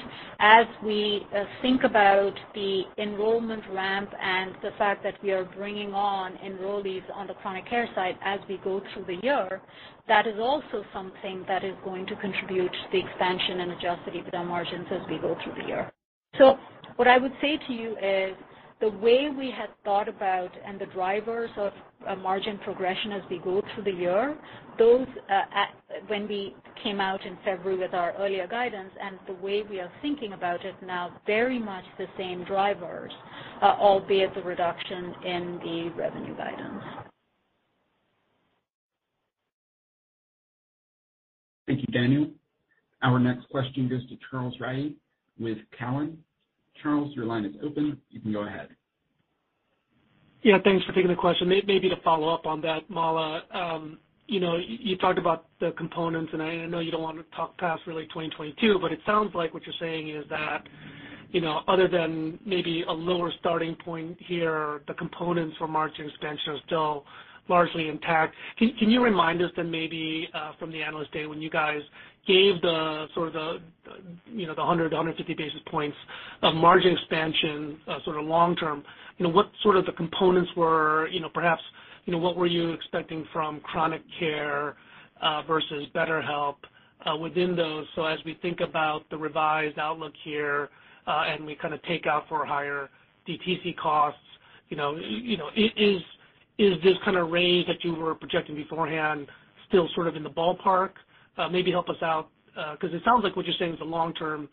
as we uh, think about the enrollment ramp and the fact that we are bringing on enrollees on the chronic care side as we go through the year, that is also something that is going to contribute to the expansion and adjusted EBITDA margins as we go through the year. So what I would say to you is the way we had thought about and the drivers of uh, margin progression as we go through the year, those uh, at, when we came out in February with our earlier guidance, and the way we are thinking about it now, very much the same drivers, uh, albeit the reduction in the revenue guidance. Thank you, Daniel. Our next question goes to Charles Rhyee with Cowen. Charles, your line is open. You can go ahead. Yeah, thanks for taking the question. Maybe to follow up on that, Mala, um, you know, you talked about the components, and I know you don't want to talk past really twenty twenty-two, but it sounds like what you're saying is that, you know, other than maybe a lower starting point here, the components for margin expansion are still largely intact. Can, can you remind us then maybe uh, from the Analyst Day when you guys gave the sort of the, you know, the one hundred to one hundred fifty basis points of margin expansion uh, sort of long term, you know, what sort of the components were, you know, perhaps, you know, what were you expecting from chronic care uh, versus BetterHelp uh, within those? So as we think about the revised outlook here uh, and we kind of take out for higher D T C costs, you know, you know, is Is this kind of range that you were projecting beforehand still sort of in the ballpark? Uh, maybe help us out, because uh, it sounds like what you're saying is the long-term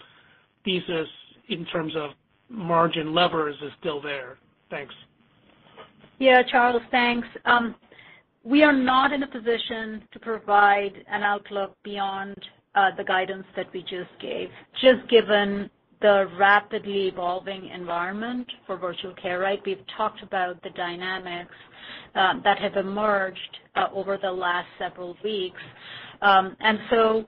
thesis in terms of margin levers is still there. Thanks. Yeah, Charles, thanks. Um, we are not in a position to provide an outlook beyond uh, the guidance that we just gave, just given the rapidly evolving environment for virtual care, right? We've talked about the dynamics um, that have emerged uh, over the last several weeks. Um, and so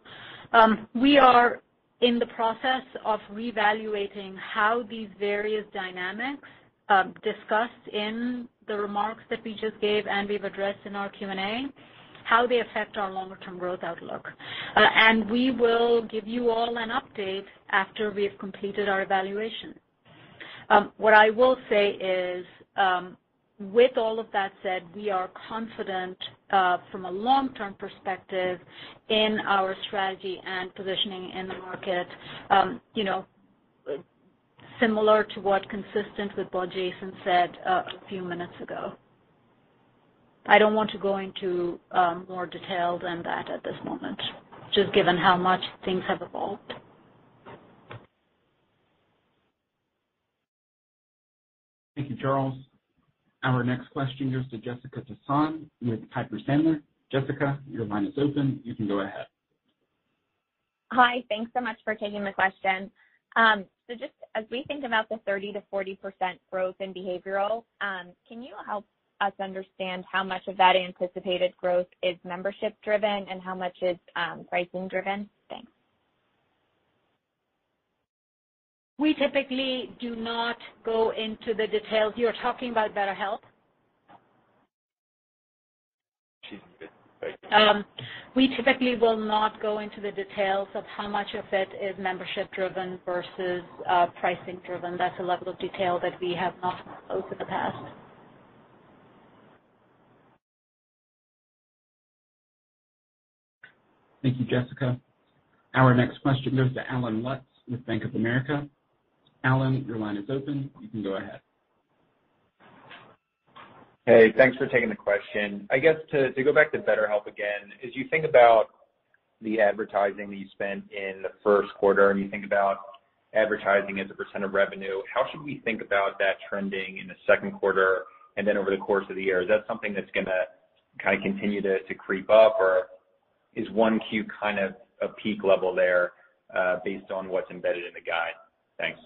um, we are in the process of reevaluating how these various dynamics um, discussed in the remarks that we just gave and we've addressed in our Q and A, how they affect our longer-term growth outlook. Uh, and we will give you all an update after we have completed our evaluation. Um, what I will say is, um, with all of that said, we are confident uh, from a long-term perspective in our strategy and positioning in the market, um, you know, similar to what consistent with what Jason said uh, a few minutes ago. I don't want to go into um, more detail than that at this moment, just given how much things have evolved. Thank you, Charles. Our next question goes to Jessica Tassan with Piper Sandler. Jessica, your line is open. You can go ahead. Hi, thanks so much for taking the question. Um, so just as we think about the thirty to forty percent growth in behavioral, um, can you help us understand how much of that anticipated growth is membership driven and how much is um, pricing driven? Thanks. We typically do not go into the details. You're talking about BetterHelp? Um, we typically will not go into the details of how much of it is membership driven versus uh, pricing driven. That's a level of detail that we have not disclosed in the past. Thank you, Jessica. Our next question goes to Alan Lutz with Bank of America. Alan, your line is open. You can go ahead. Hey, thanks for taking the question. I guess to, to go back to BetterHelp again, as you think about the advertising that you spent in the first quarter and you think about advertising as a percent of revenue, how should we think about that trending in the second quarter and then over the course of the year? Is that something that's going to kind of continue to, to creep up, or is one Q kind of a peak level there uh, based on what's embedded in the guide? Thanks.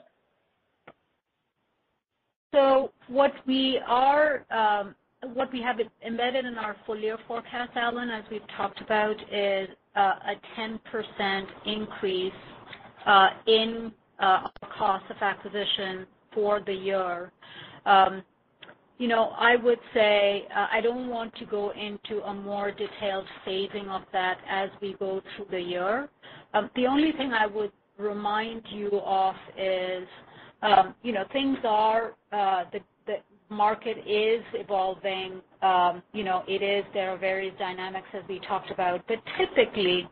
So what we are, um, what we have embedded in our full year forecast, Alan, as we've talked about, is uh, a ten percent increase uh, in uh, cost of acquisition for the year. Um, You know, I would say uh, I don't want to go into a more detailed phasing of that as we go through the year. Um, the only thing I would remind you of is, um, you know, things are, uh, the, the market is evolving. Um, you know, it is, there are various dynamics as we talked about. But typically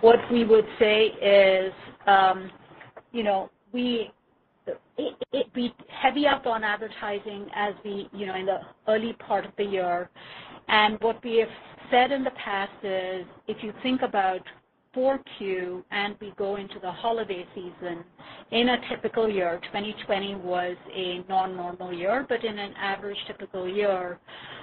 what we would say is, um, you know, we It, it be heavy up on advertising as we, you know, in the early part of the year. And what we have said in the past is, if you think about four Q and we go into the holiday season. In a typical year, twenty twenty was a non-normal year, but in an average typical year,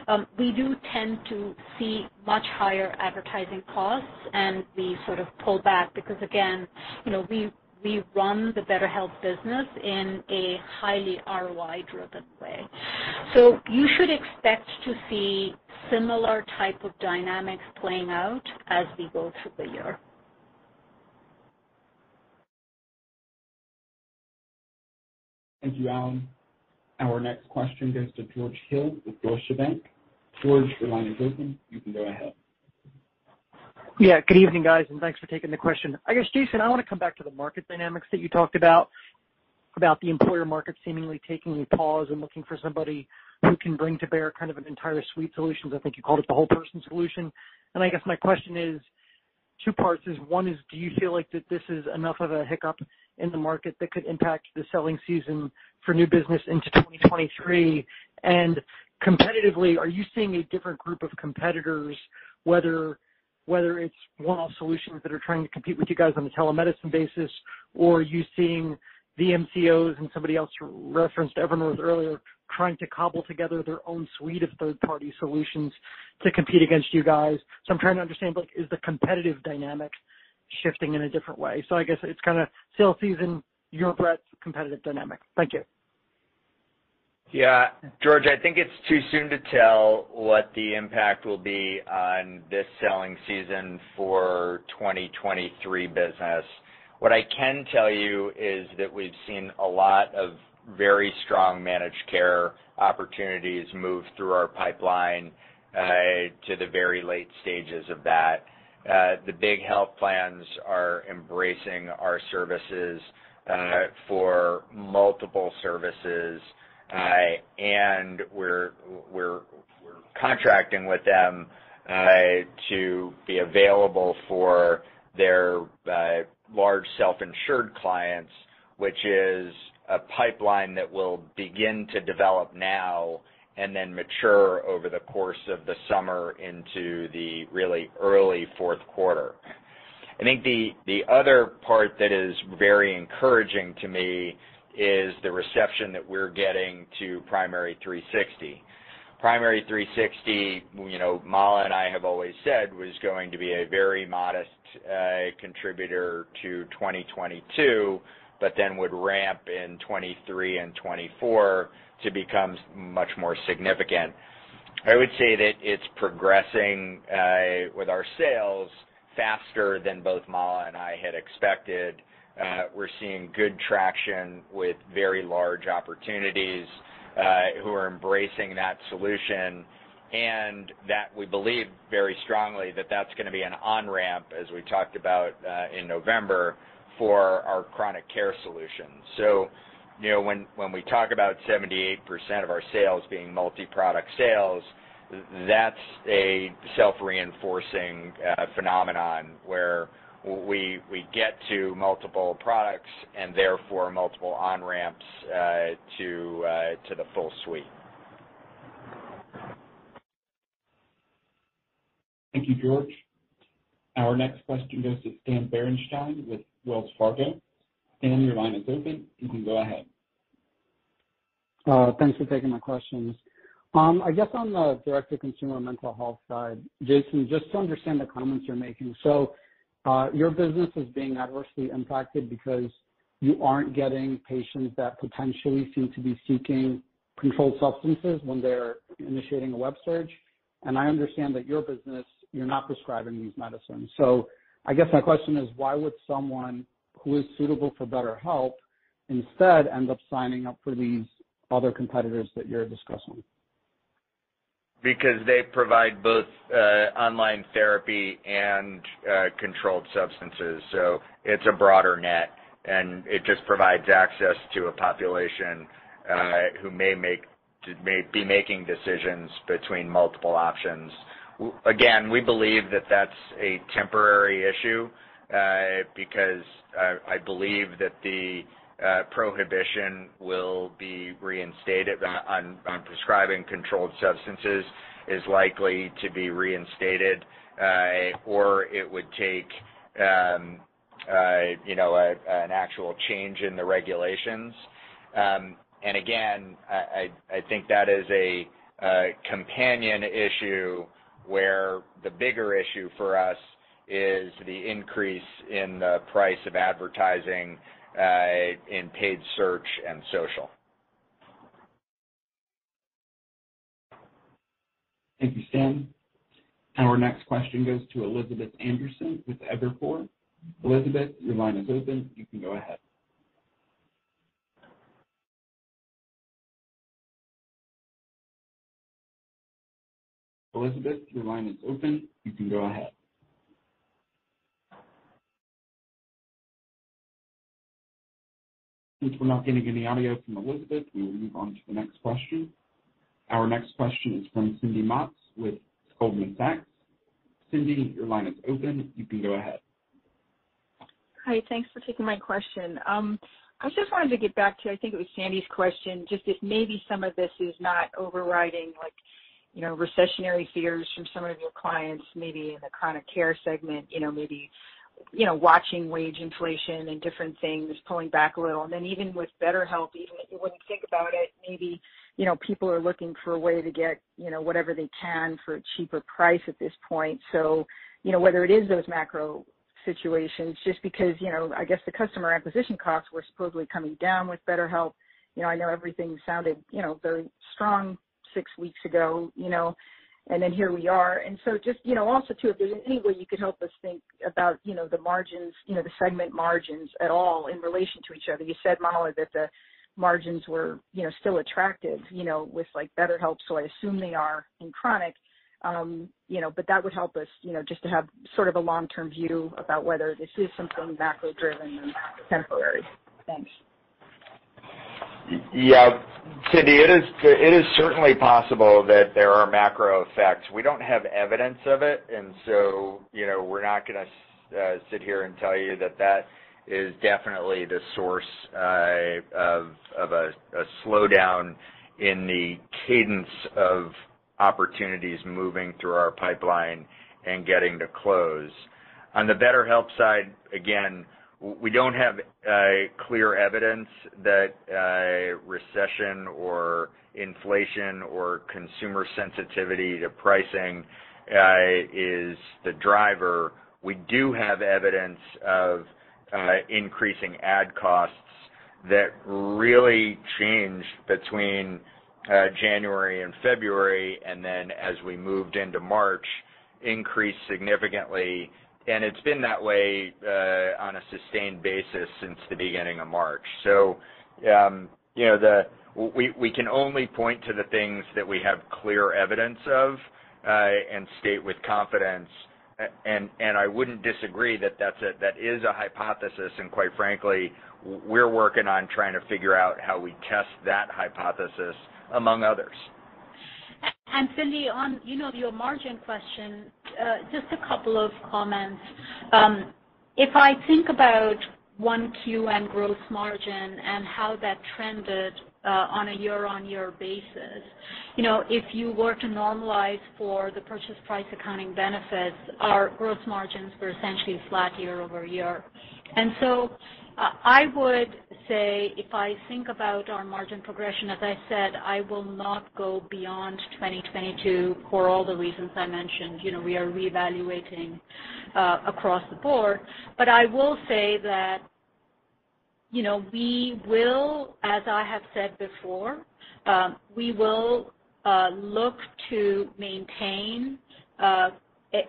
um, we do tend to see much higher advertising costs, and we sort of pull back because, again, you know, we we run the BetterHelp business in a highly R O I-driven way. So you should expect to see similar type of dynamics playing out as we go through the year. Thank you, Alan. Our next question goes to George Hill with Deutsche Bank. George, your line is open. You can go ahead. Yeah, good evening, guys, and thanks for taking the question. I guess, Jason, I want to come back to the market dynamics that you talked about, about the employer market seemingly taking a pause and looking for somebody who can bring to bear kind of an entire suite of solutions. I think you called it the whole person solution. And I guess my question is, two parts is, one is, do you feel like that this is enough of a hiccup in the market that could impact the selling season for new business into twenty twenty-three? And competitively, are you seeing a different group of competitors, whether whether it's one-off solutions that are trying to compete with you guys on a telemedicine basis, or are you seeing the M C Os and somebody else referenced Evernorth earlier trying to cobble together their own suite of third-party solutions to compete against you guys? So I'm trying to understand, like, is the competitive dynamic shifting in a different way? So I guess it's kind of sales season, your breadth, competitive dynamic. Thank you. Yeah, George, I think it's too soon to tell what the impact will be on this selling season for twenty twenty-three business. What I can tell you is that we've seen a lot of very strong managed care opportunities move through our pipeline uh, to the very late stages of that. Uh, the big health plans are embracing our services uh, for multiple services. Uh, and we're, we're we're contracting with them uh, to be available for their uh, large self-insured clients, which is a pipeline that will begin to develop now and then mature over the course of the summer into the really early fourth quarter. I think the, the other part that is very encouraging to me is the reception that we're getting to Primary three sixty. Primary three sixty, you know, Mala and I have always said was going to be a very modest uh, contributor to twenty twenty-two, but then would ramp in twenty-three and twenty-four to become much more significant. I would say that it's progressing uh, with our sales faster than both Mala and I had expected. Uh, we're seeing good traction with very large opportunities uh, who are embracing that solution, and that we believe very strongly that that's going to be an on-ramp, as we talked about uh, in November, for our chronic care solution. So, you know, when, when we talk about seventy-eight percent of our sales being multi-product sales, that's a self-reinforcing uh, phenomenon where We we get to multiple products and therefore multiple on-ramps uh, to uh, to the full suite. Thank you, George. Our next question goes to Stan Berenshteyn with Wells Fargo. Stan, your line is open. You can go ahead. Uh, thanks for taking my questions. Um, I guess on the direct-to-consumer mental health side, Jason, just to understand the comments you're making, so. Uh, your business is being adversely impacted because you aren't getting patients that potentially seem to be seeking controlled substances when they're initiating a web search. And I understand that your business, you're not prescribing these medicines. So I guess my question is, why would someone who is suitable for BetterHelp instead end up signing up for these other competitors that you're discussing? Because they provide both uh, online therapy and uh, controlled substances. So it's a broader net, and it just provides access to a population uh, who may make may be making decisions between multiple options. Again, we believe that that's a temporary issue uh, because I, I believe that the Uh, prohibition will be reinstated on, on prescribing controlled substances is likely to be reinstated, uh, or it would take um, uh, you know, a, an actual change in the regulations. Um, and again, I, I think that is a, a companion issue where the bigger issue for us is the increase in the price of advertising uh, in paid search and social. Thank you, Stan. Our next question goes to Elizabeth Anderson with Evercore. Elizabeth, your line is open. You can go ahead. Elizabeth, your line is open. You can go ahead. Since we're not getting any audio from Elizabeth, we will move on to the next question. Our next question is from Cindy Motz with Goldman Sachs. Cindy, your line is open. You can go ahead. Hi, thanks for taking my question. Um, I just wanted to get back to, I think it was Sandy's question, just if maybe some of this is not overriding, like, you know, recessionary fears from some of your clients, maybe in the chronic care segment, you know, maybe, you know, watching wage inflation and different things, pulling back a little. And then even with BetterHelp, even if you wouldn't think about it, maybe, you know, people are looking for a way to get, you know, whatever they can for a cheaper price at this point. So, you know, whether it is those macro situations, just because, you know, I guess the customer acquisition costs were supposedly coming down with BetterHelp. You know, I know everything sounded, you know, very strong six weeks ago, you know, and then here we are. And so just, you know, also, too, if there's any way you could help us think about, you know, the margins, you know, the segment margins at all in relation to each other. You said, Mala, that the margins were, you know, still attractive, you know, with, like, BetterHelp, so I assume they are in chronic, um, you know, but that would help us, you know, just to have sort of a long-term view about whether this is something macro-driven and temporary. Thanks. Yeah, Cindy, it is, it is certainly possible that there are macro effects. We don't have evidence of it, and so, you know, we're not going to uh, sit here and tell you that that is definitely the source uh, of, of a, a slowdown in the cadence of opportunities moving through our pipeline and getting to close. On the BetterHelp side, again, we don't have uh, clear evidence that uh, recession or inflation or consumer sensitivity to pricing uh, is the driver. We do have evidence of uh, increasing ad costs that really changed between uh, January and February, and then as we moved into March, increased significantly. And it's been that way uh, on a sustained basis since the beginning of March. So, um, you know, the we we can only point to the things that we have clear evidence of uh, and state with confidence. And and I wouldn't disagree that that's a, that is a hypothesis. And quite frankly, we're working on trying to figure out how we test that hypothesis, among others. And Cindy, on, you know, your margin question, uh, just a couple of comments. Um, if I think about one Q and gross margin and how that trended uh, on a year-on-year basis, you know, if you were to normalize for the purchase price accounting benefits, our gross margins were essentially flat year over year. And so uh, I would say, if I think about our margin progression, as I said, I will not go beyond twenty twenty-two for all the reasons I mentioned. You know, we are reevaluating uh, across the board. But I will say that, you know, we will, as I have said before, um, we will uh, look to maintain uh,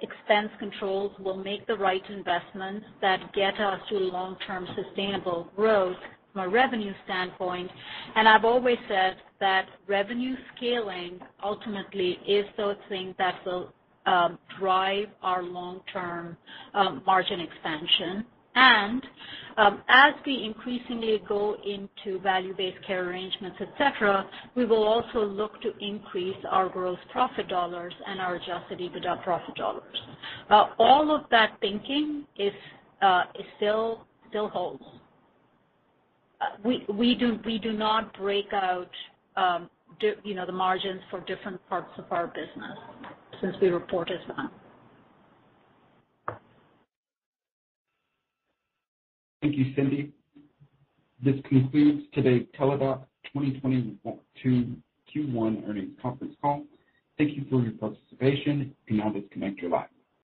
expense controls. Will make the right investments that get us to long-term sustainable growth from a revenue standpoint. And I've always said that revenue scaling ultimately is the thing that will um, drive our long-term um, margin expansion. And um, as we increasingly go into value-based care arrangements, et cetera, we will also look to increase our gross profit dollars and our adjusted EBITDA profit dollars. Uh, all of that thinking is, uh, is still still holds. Uh, we we do we do not break out um, do, you know the margins for different parts of our business since we report as one. Thank you, Cindy. This concludes today's Teladoc twenty twenty-two Q one earnings conference call. Thank you for your participation. You can now disconnect your line.